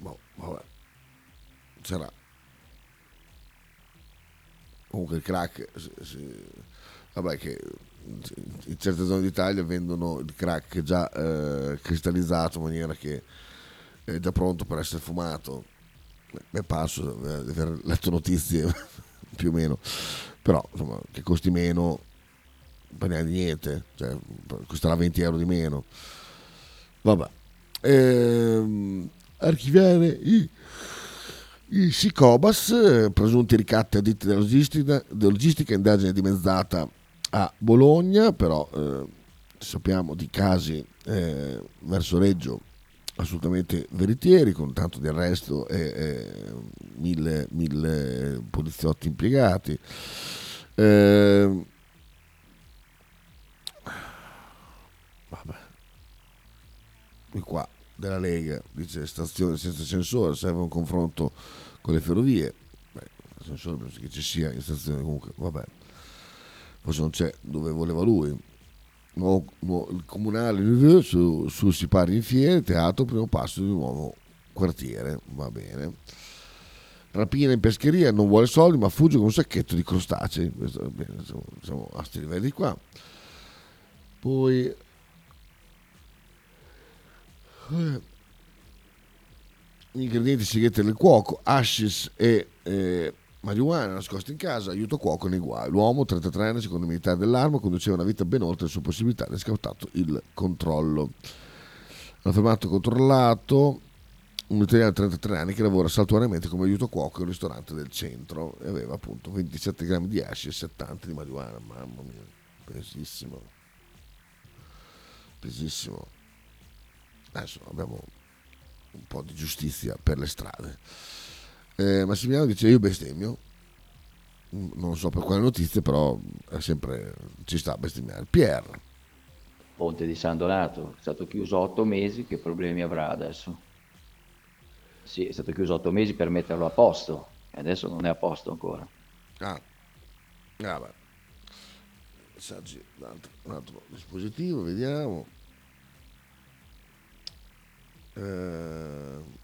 Boh, vabbè, sarà. Comunque il crack, sì, sì. Vabbè, che in certe zone d'Italia vendono il crack già eh, cristallizzato in maniera che è già pronto per essere fumato. Mi è parso di aver letto notizie più o meno, però insomma che costi meno per neanche niente, cioè, costerà venti euro di meno. Vabbè, ehm, archiviare i, i Sicobas, presunti ricatti a ditte della logistica, della logistica, indagine dimezzata a Bologna, però eh, sappiamo di casi eh, verso Reggio assolutamente veritieri, con tanto di arresto e eh, mille, mille poliziotti impiegati. Eh, vabbè, qui qua della Lega dice stazione senza sensore, serve un confronto con le ferrovie. Beh, il sensore penso che ci sia in stazione, comunque vabbè, forse non c'è dove voleva lui. No, no, il comunale review su, su Sipari in Fiere, teatro, primo passo di un nuovo quartiere. Va bene. Rapina in pescheria, non vuole soldi ma fugge con un sacchetto di crostacei. Questo, va bene, siamo, siamo a questi livelli qua. Poi eh, ingredienti, sigarette del cuoco, hashish e eh, marijuana nascosta in casa, aiuto cuoco nei guai. L'uomo, trentatré anni, secondo i militari dell'arma, conduceva una vita ben oltre le sue possibilità, ne è scattato il controllo. Hanno fermato controllato un italiano di trentatré anni che lavora saltuariamente come aiuto cuoco in un ristorante del centro e aveva appunto ventisette grammi di hashish e settanta di marijuana. Mamma mia, pesissimo, pesissimo. Adesso abbiamo un po' di giustizia per le strade. Eh, Massimiliano dice io bestemmio, non so per quale notizia, però è sempre, ci sta a bestemmiare. Pier, ponte di San Donato è stato chiuso otto mesi, che problemi avrà adesso? Sì, è stato chiuso otto mesi per metterlo a posto e adesso non è a posto ancora. Ah, ah beh, messaggi, un altro, un altro dispositivo, vediamo. eh...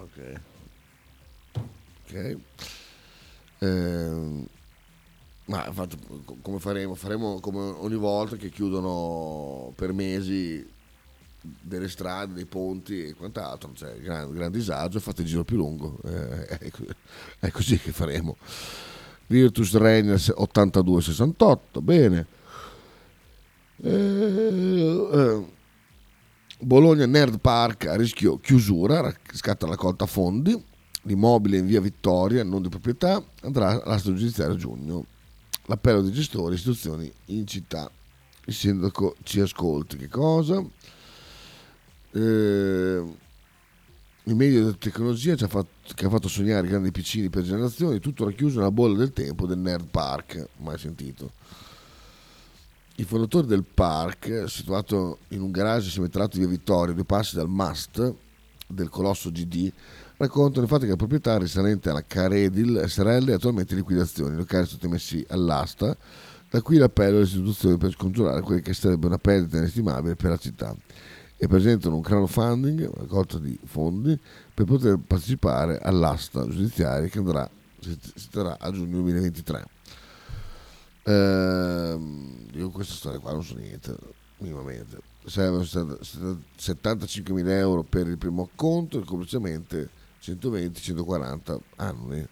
Ok, okay. Eh, ma infatti, come faremo? Faremo come ogni volta che chiudono per mesi delle strade, dei ponti e quant'altro, cioè gran, gran disagio, fate il giro più lungo, eh, è così che faremo. Virtus Regna ottantadue sessantotto, bene. Eh, eh. Bologna Nerd Park a rischio chiusura, scatta la raccolta fondi, l'immobile in via Vittoria, non di proprietà, andrà all'asta giudiziaria a giugno. L'appello dei gestori, istituzioni in città, il sindaco ci ascolti, che cosa? Eh, il medio della tecnologia ci ha fatto, che ha fatto sognare grandi piccini per generazioni, tutto era chiuso nella bolla del tempo del Nerd Park, mai sentito. Il fondatore del park, situato in un garage simmetrato di via Vittoria, due passi dal mast del colosso G D, raccontano infatti che la proprietà risalente alla Caredil S R L è attualmente in liquidazione. I locali sono messi all'asta Da qui l'appello alle istituzioni per scongiurare quelle che sarebbe una perdita inestimabile per la città, e presentano un crowdfunding, una raccolta di fondi, per poter partecipare all'asta giudiziaria che andrà, si terrà a giugno duemilaventitré. Ehm, io questa storia qua non so niente, minimamente. Servono settantacinquemila euro per il primo acconto e complessivamente centoventi centoquaranta anni.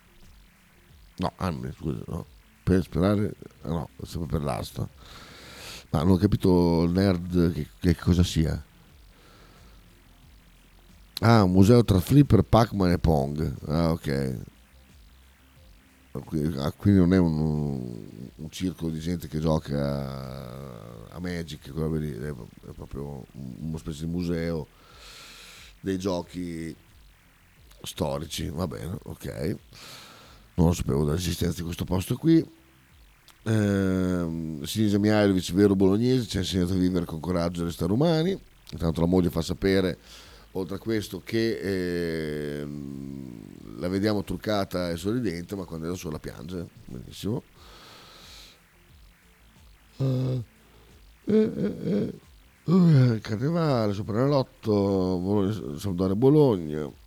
No, anni, scusa, no. Per sperare, no, sempre per l'asta. Ma non ho capito il nerd che, che cosa sia. Ah, un museo tra flipper, Pac-Man e Pong. Ah, ok. Ah, quindi non è un, un circolo di gente che gioca a Magic, quella lì, è proprio una specie di museo dei giochi storici. Va bene, ok. Non sapevo dell'esistenza di questo posto qui. Eh, Sinisa Mihailovic, vero bolognese, ci ha insegnato a vivere con coraggio e a restare umani. Intanto la moglie fa sapere, oltre a questo, che eh, la vediamo truccata e sorridente, ma quando è da sola piange. Benissimo. Uh, eh, eh, eh. Uh, Carnevale, Superenalotto, Sampdoria Bologna.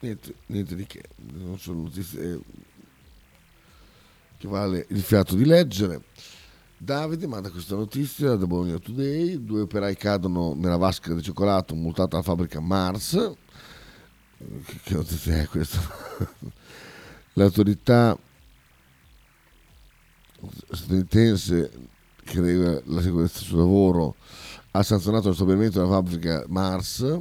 Niente, niente di che, non sono notizie che vale il fiato di leggere. Davide manda questa notizia da Bologna Today: due operai cadono nella vasca di cioccolato multata alla fabbrica Mars. Che, che notizia è questa? L'autorità statunitense che regola la sicurezza sul lavoro ha sanzionato lo stabilimento della fabbrica Mars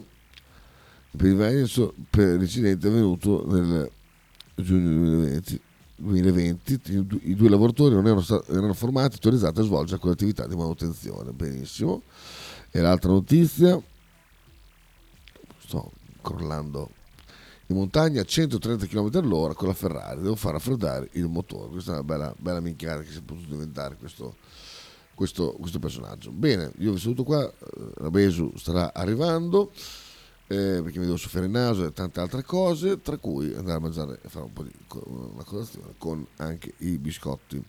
per l'incidente avvenuto nel giugno duemilaventi. I due lavoratori non erano, stati, erano formati, autorizzati a svolgere quell'attività di manutenzione. Benissimo. E l'altra notizia, sto crollando in montagna a centotrenta chilometri all'ora con la Ferrari, devo far raffreddare il motore. Questa è una bella, bella minchiata che si è potuto diventare questo, questo, questo personaggio. Bene, io vi saluto qua, Rabesu starà arrivando. Eh, perché mi devo soffiare il naso e tante altre cose, tra cui andare a mangiare e fare un po' di una colazione con anche i biscotti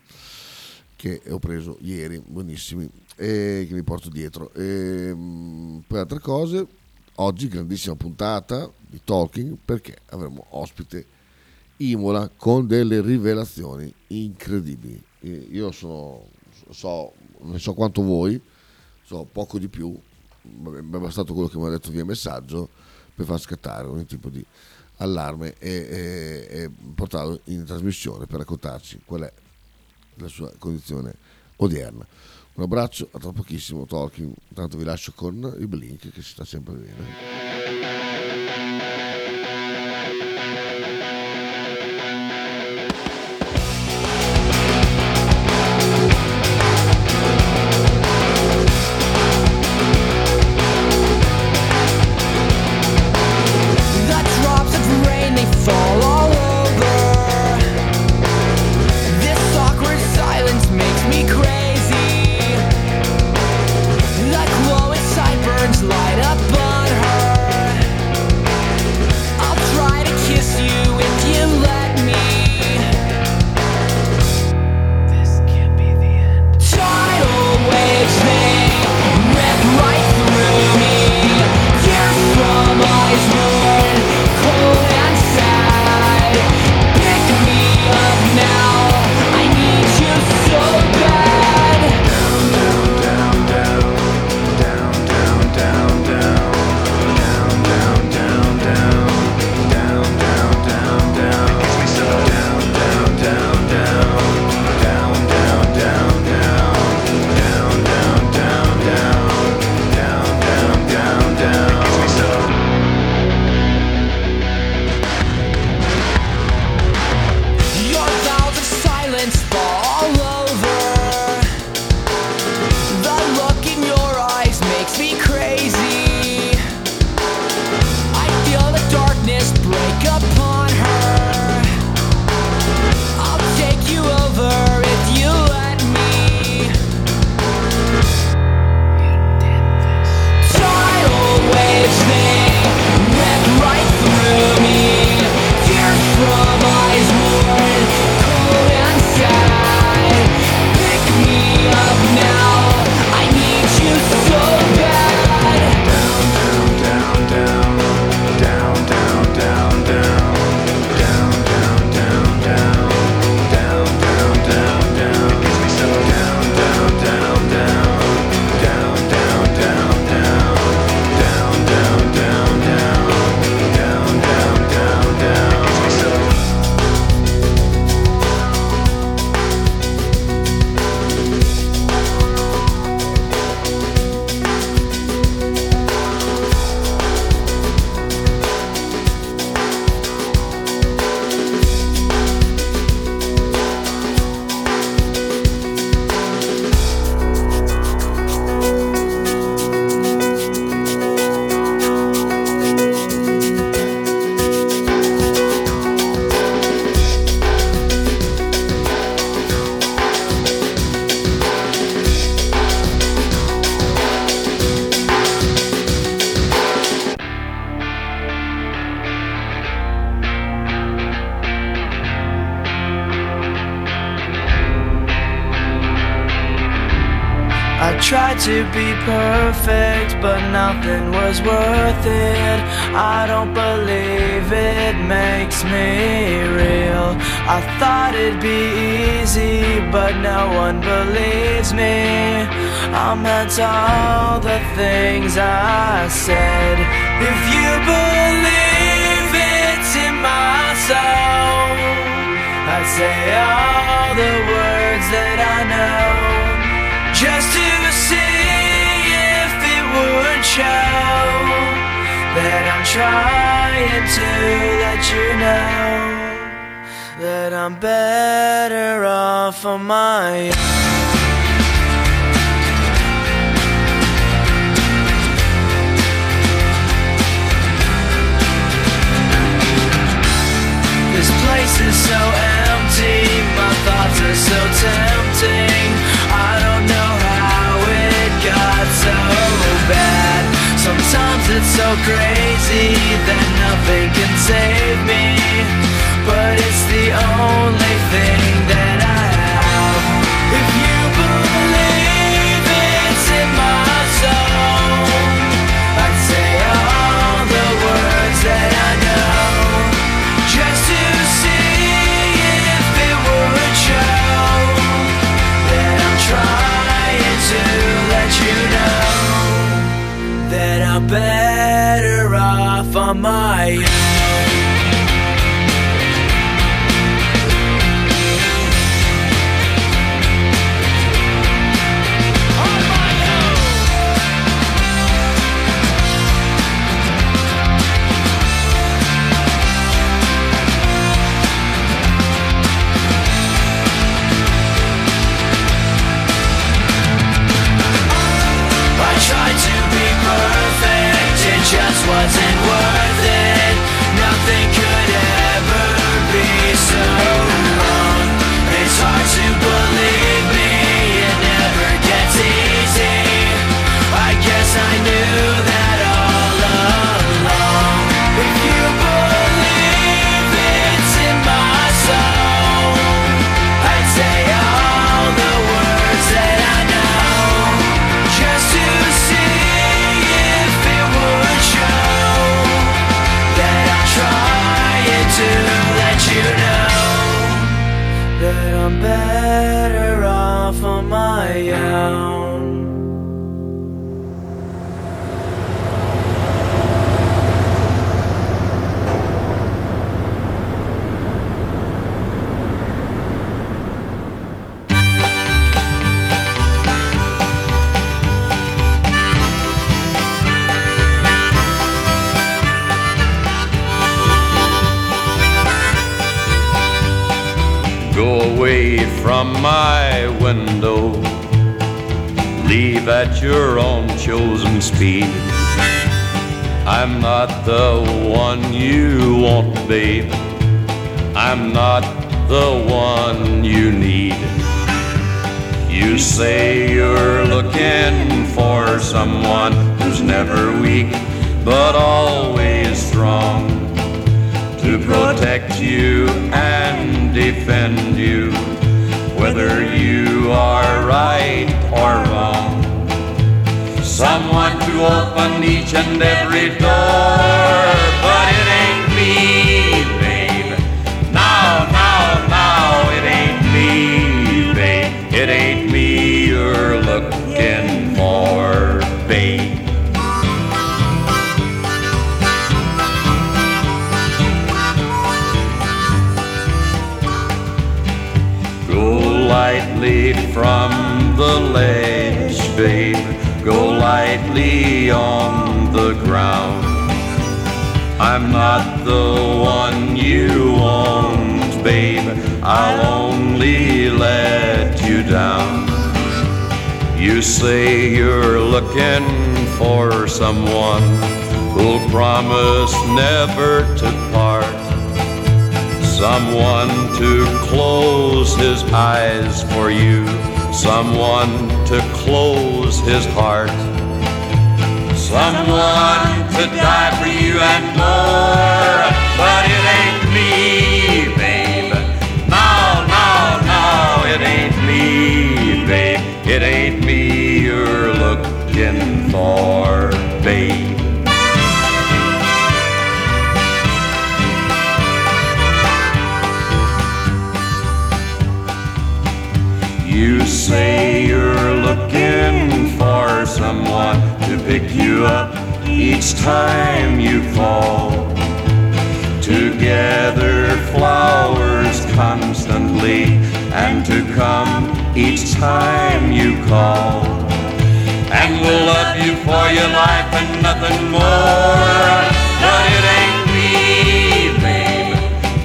che ho preso ieri, buonissimi, e che mi porto dietro. E, poi altre cose, oggi grandissima puntata di Talking, perché avremo ospite Imola con delle rivelazioni incredibili. Io sono, so, ne so quanto voi, so poco di più. Mi è bastato quello che mi ha detto via messaggio per far scattare ogni tipo di allarme e, e, e portarlo in trasmissione per raccontarci qual è la sua condizione odierna. Un abbraccio, a tra pochissimo Talking. Intanto vi lascio con il Blink che si sta sempre bene. Light up on her. tried to be perfect, but nothing was worth it. I don't believe it makes me real. I thought it'd be easy, but no one believes me. I meant all the things I said. If you believe it's in my soul, I'd say all the words that I know, just to see if it would show that I'm trying to let you know that I'm better off on my own. This place is so empty, my thoughts are so tempting. I don't know how it got so bad. Sometimes it's so crazy that nothing can save me, but it's the only thing that I have. If you believe it's in my soul, I'd say all the words that I know, just to see if it would show that I'm trying to let you know that I'm better off on my own. Just wasn't worth it. Nothing could ever be so wrong. It's hard to believe me, it never gets easy. I guess I knew that all along. If you believe it's in my soul, I'd say all the words that I know, just to see to let you know that I'm better off on my own. Go away from my window, leave at your own chosen speed. I'm not the one you want, babe, I'm not the one you need. You say you're looking for someone who's never weak, but always strong, to protect you and defend you, whether you are right or wrong. Someone to open each and every door, but it ain't me, babe. Now, now, now, it ain't me, babe. It ain't me you're looking for, babe. Lightly from the ledge, babe, go lightly on the ground. I'm not the one you want, babe, I'll only let you down. You say you're looking for someone who'll promise never to part, someone to close his eyes for you, someone to close his heart, someone to die for you and more. But it ain't me, babe. No, no, no, it ain't me, babe. It ain't me, you're for, babe. You say you're looking for someone to pick you up each time you fall. To gather flowers constantly and to come each time you call. And we'll love you for your life and nothing more. But it ain't me, babe.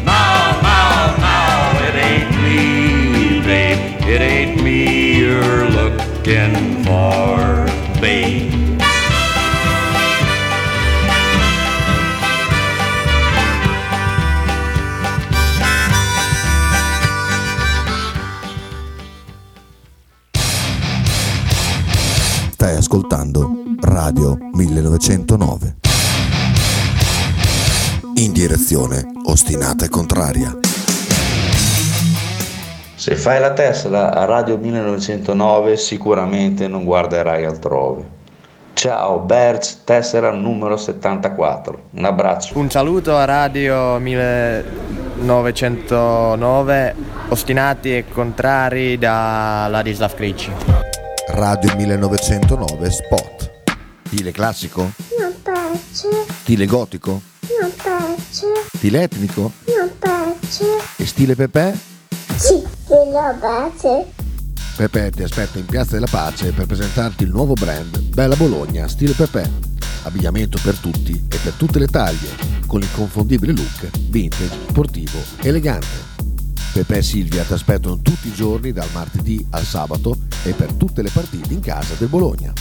No, no, no, it ain't me, babe. It ain't me you're looking for, babe. Stai ascoltando Radio millenovecentonove. In direzione ostinata e contraria. Se fai la tessera a Radio millenovecentonove sicuramente non guarderai altrove. Ciao Berz, tessera numero settantaquattro. Un abbraccio. Un saluto a Radio millenovecentonove, ostinati e contrari, da Ladislav Kricci. Radio millenovecentonove Spot. Stile classico? Non piace. Stile gotico? Non piace. Stile etnico? Non piace. E stile Pepe? Sì, Bella Pace. Pepe ti aspetta in Piazza della Pace per presentarti il nuovo brand Bella Bologna Stile Pepe. Abbigliamento per tutti e per tutte le taglie, con l'inconfondibile look vintage, sportivo, elegante. Pepe e Silvia ti aspettano tutti i giorni dal martedì al sabato e per tutte le partite in casa del Bologna.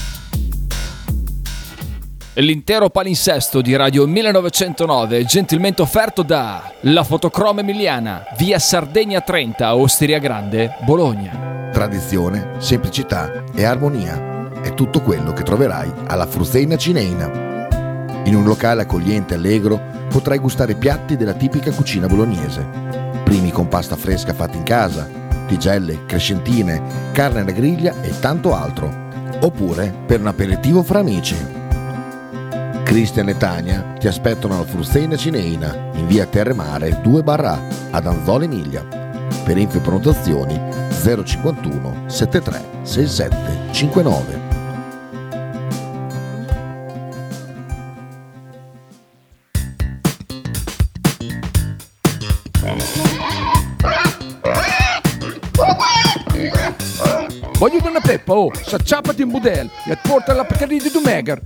L'intero palinsesto di Radio millenovecentonove è gentilmente offerto da La Fotocroma Emiliana, via Sardegna trenta, Osteria Grande, Bologna. Tradizione, semplicità e armonia è tutto quello che troverai alla Fruzeina Cineina. In un locale accogliente e allegro potrai gustare piatti della tipica cucina bolognese. Primi con pasta fresca fatta in casa, tigelle, crescentine, carne alla griglia e tanto altro. Oppure per un aperitivo fra amici. Cristian e Tania ti aspettano alla Fruzeina Cineina in via Terremare due barra A ad Anzola Emilia. Per info e prenotazioni zero cinquantuno settantatré sessantasette cinquantanove. Voglio una peppa, oh, s'acciappati in budel e porta la Pcarì di Dumegar.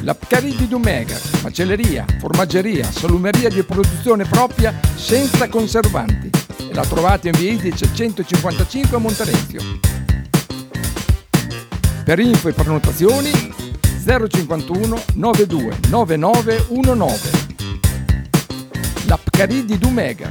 La Pcarì di Dumegar, macelleria, formaggeria, salumeria di produzione propria senza conservanti. E la trovate in via Idice centocinquantacinque a Monterezio. Per info e prenotazioni zero cinquantuno novantadue novantanove diciannove. La Pcarì di Dumegar.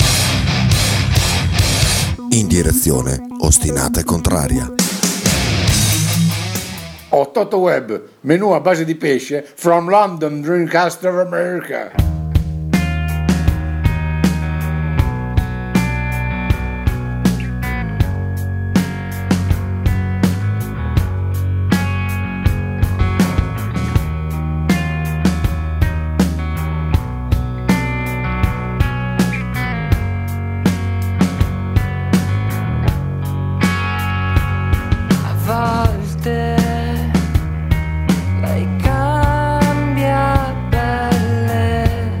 In direzione ostinata e contraria. o Toto Web, menù a base di pesce, from London, Dreamcast of America. Cambia pelle,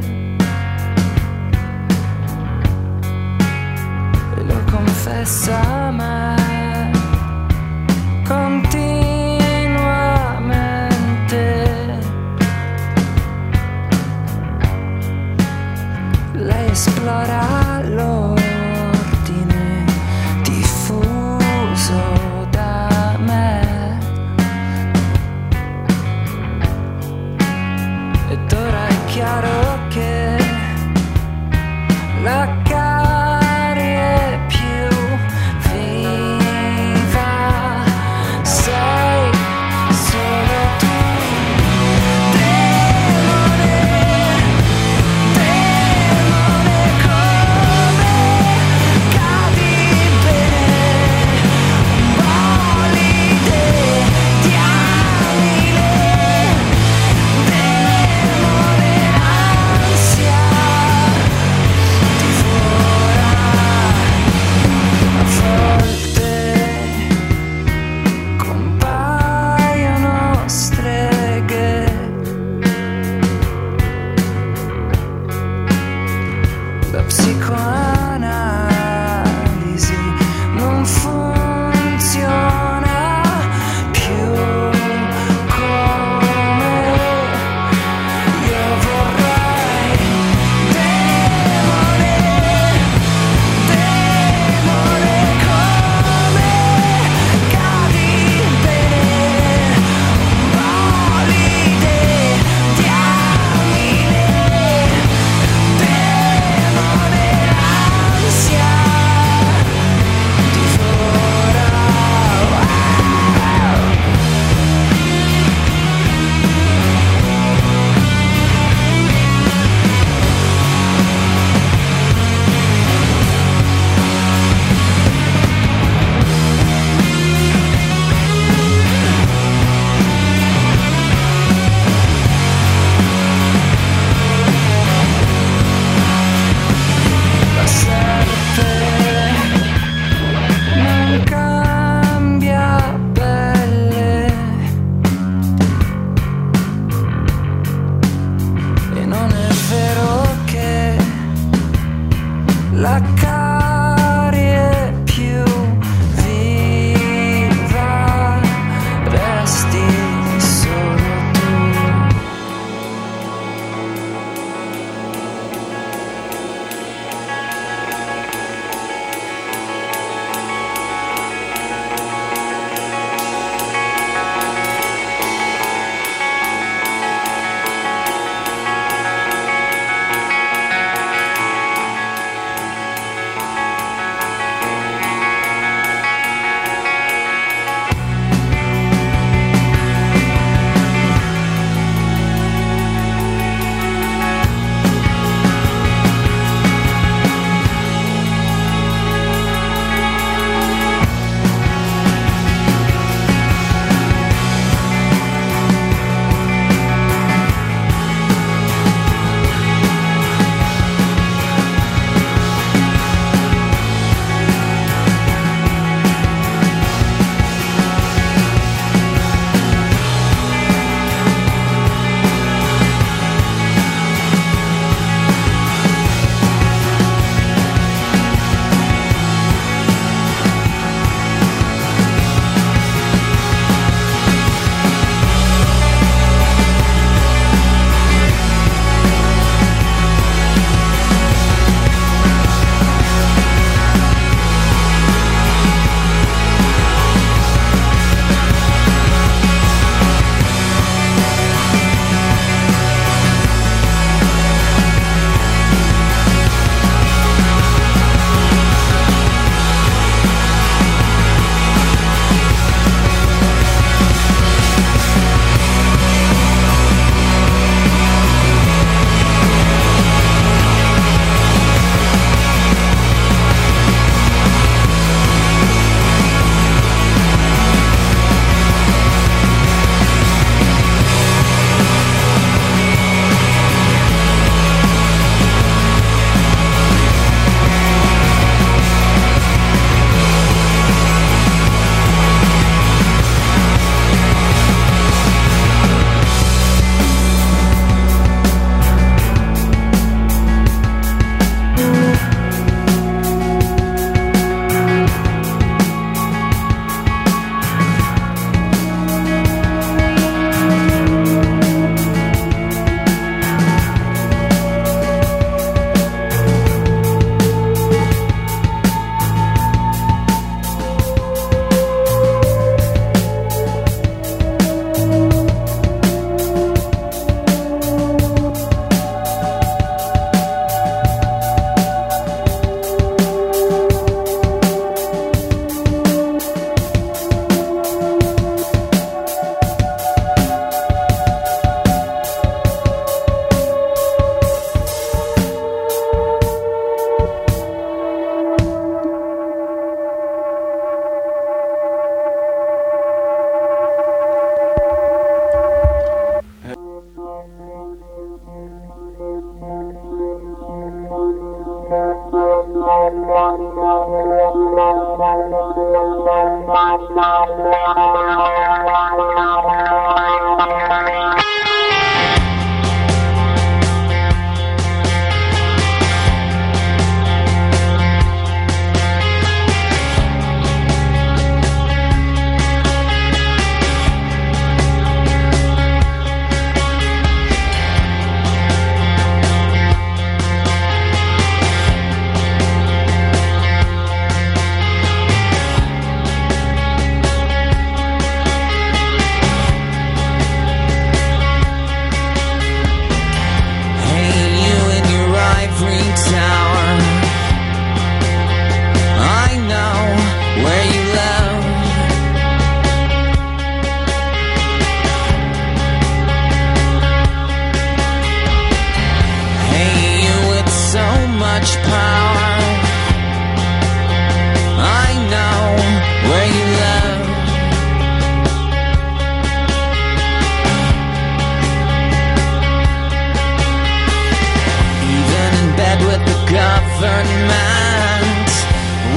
mind.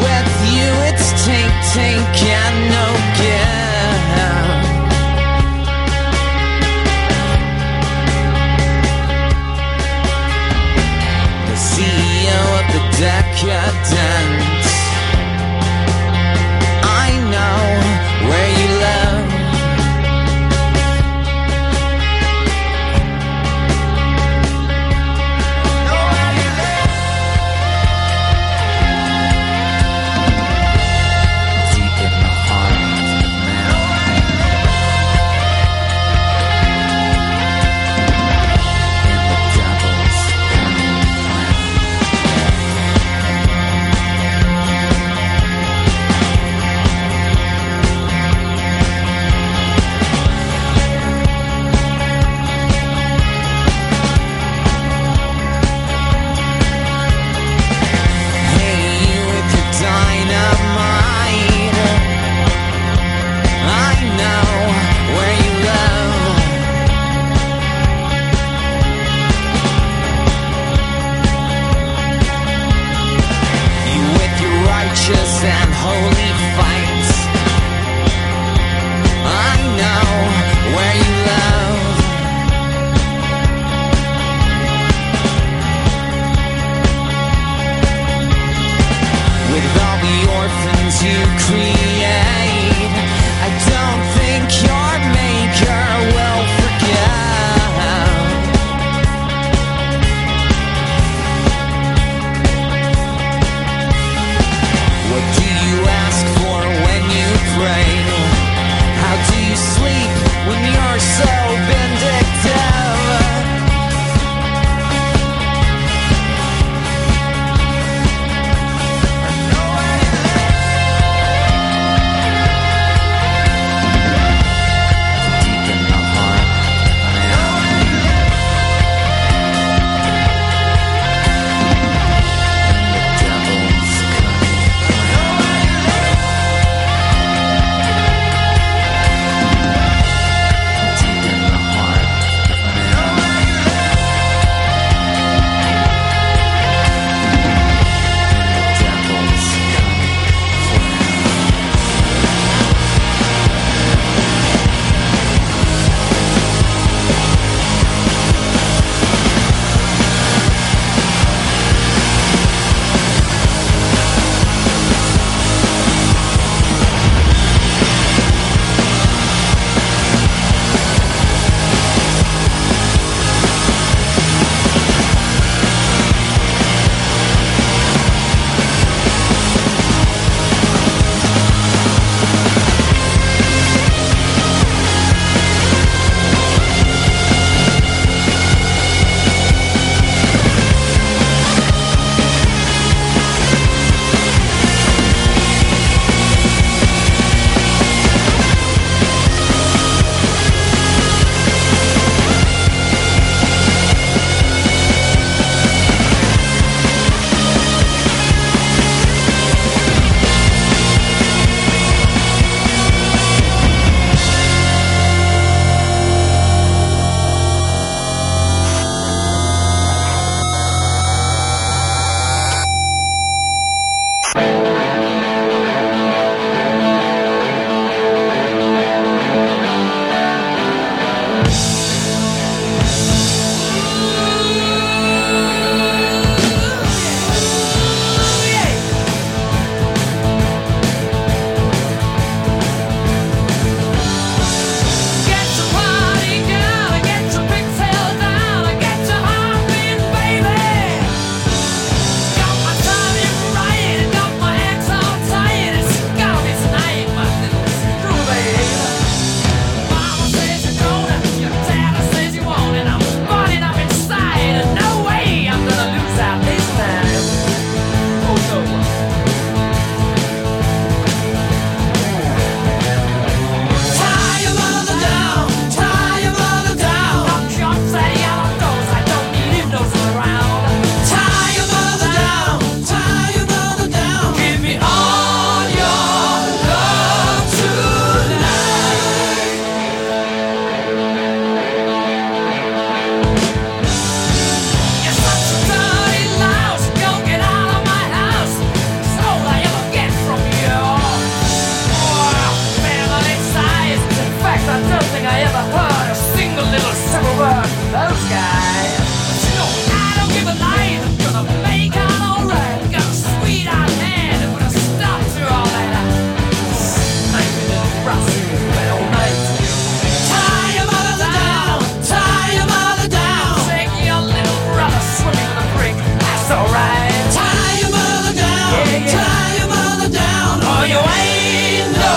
With you it's take, take and no give. The C E O of the decadence, I know where you live. never heard a single little simple word from those guys. No, I don't give a lie, I'm gonna make out alright. Got a sweet hot hand, I'm gonna stop through all that. I'm gonna cross you, but all night. Tie your mother down, tie your mother down. Take your little brother swimming in the creek, that's alright. Tie your mother down, yeah, yeah. Tie your mother down, or you ain't no.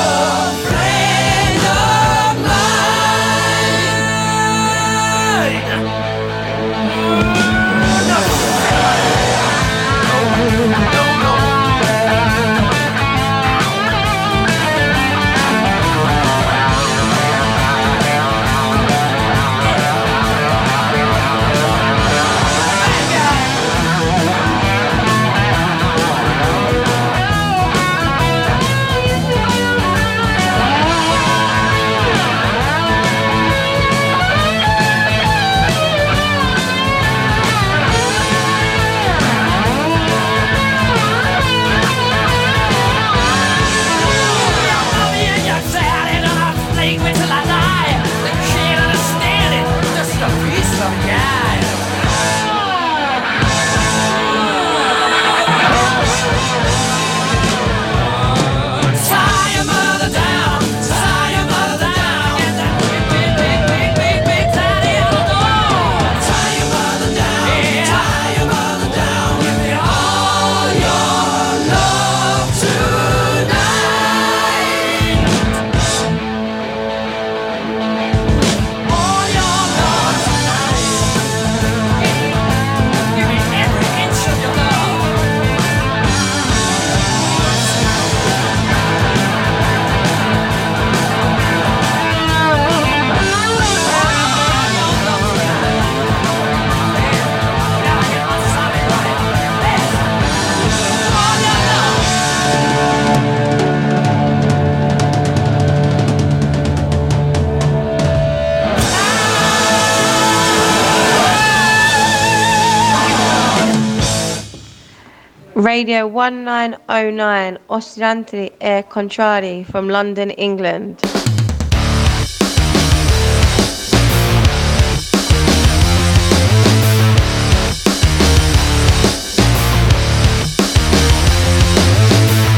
Radio one nine oh nine, Ostinanti e Contrari from London, England.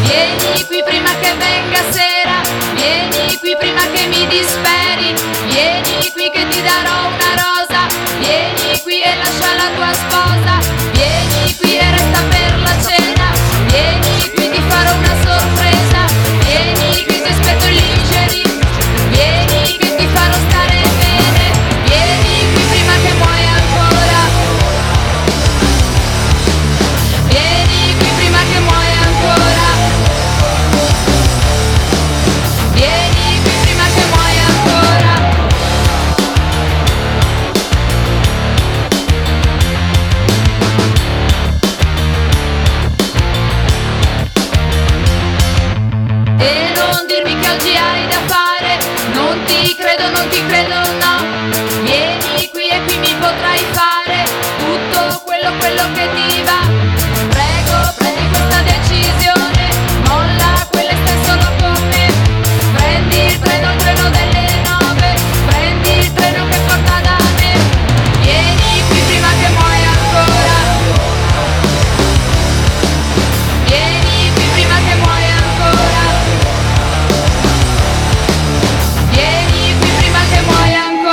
Vieni qui prima che venga sera, vieni qui prima che mi disperi, vieni qui che ti darò una rosa, vieni qui e lascia la tua sposa, vieni qui e resta per la cena, vieni qui ti farò una sorpresa, vieni che ti aspetto leggeri, vieni che ti farò stare bene, vieni qui prima che muoia ancora, vieni qui prima che muoia ancora, vieni qui prima che muoia ancora. E non dirmi che oggi hai da fare, non ti credo, non ti credo, no. Vieni qui e qui mi potrai fare tutto quello, quello che ti va. Prego, prendi questa decisione, molla quelle stai solo con me. Prendi il treno, il treno delle nove, prendi il treno che porta da me. Vieni qui prima che muoia ancora, vieni qui prima che muoia ancora. Vieni qui prima che muoia ancora.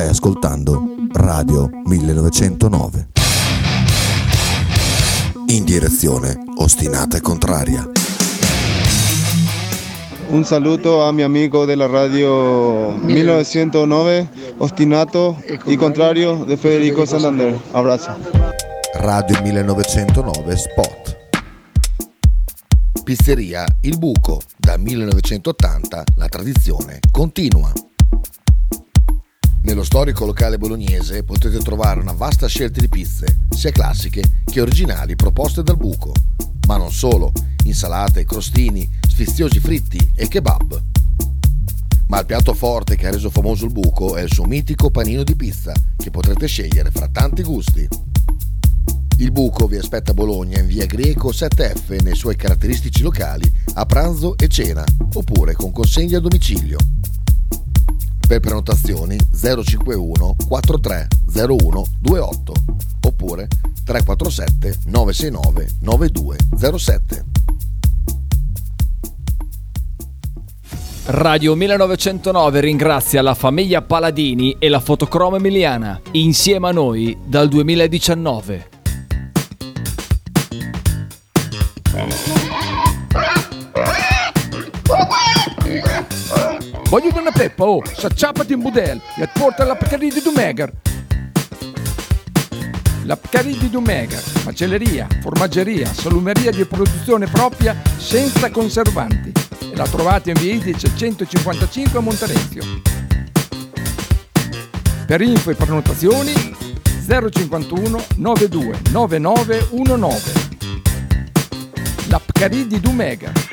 Stai ascoltando Radio millenovecentonove. In direzione ostinata e contraria. Un saluto a mio amico della Radio millenovecentonove, ostinato e contrario, di Federico Santander. Abbraccio. Radio millenovecentonove Spot. Pizzeria Il Buco, da millenovecentottanta la tradizione continua. Nello storico locale bolognese potete trovare una vasta scelta di pizze, sia classiche che originali proposte dal Buco, ma non solo, insalate, crostini, sfiziosi fritti e kebab. Ma il piatto forte che ha reso famoso il Buco è il suo mitico panino di pizza, che potrete scegliere fra tanti gusti. Il Buco vi aspetta a Bologna in via Greco sette F nei suoi caratteristici locali a pranzo e cena, oppure con consegne a domicilio. Per prenotazioni zero cinquantuno quattro tre zero uno due otto oppure tre quattro sette nove sei nove nove due zero sette. Radio millenovecentonove ringrazia la famiglia Paladini e la Fotocromo Emiliana, insieme a noi dal duemiladiciannove. Voglio una peppa, oh, s'acciappati in budel e porta la Pcaridi di Dumegar. La Pcaridi di Dumegar, macelleria, formaggeria, salumeria di produzione propria senza conservanti. E la trovate in via Idice centocinquantacinque a Monterezio. Per info e prenotazioni zero cinquantuno novantadue novantanove diciannove. La Pcaridi di Dumegar.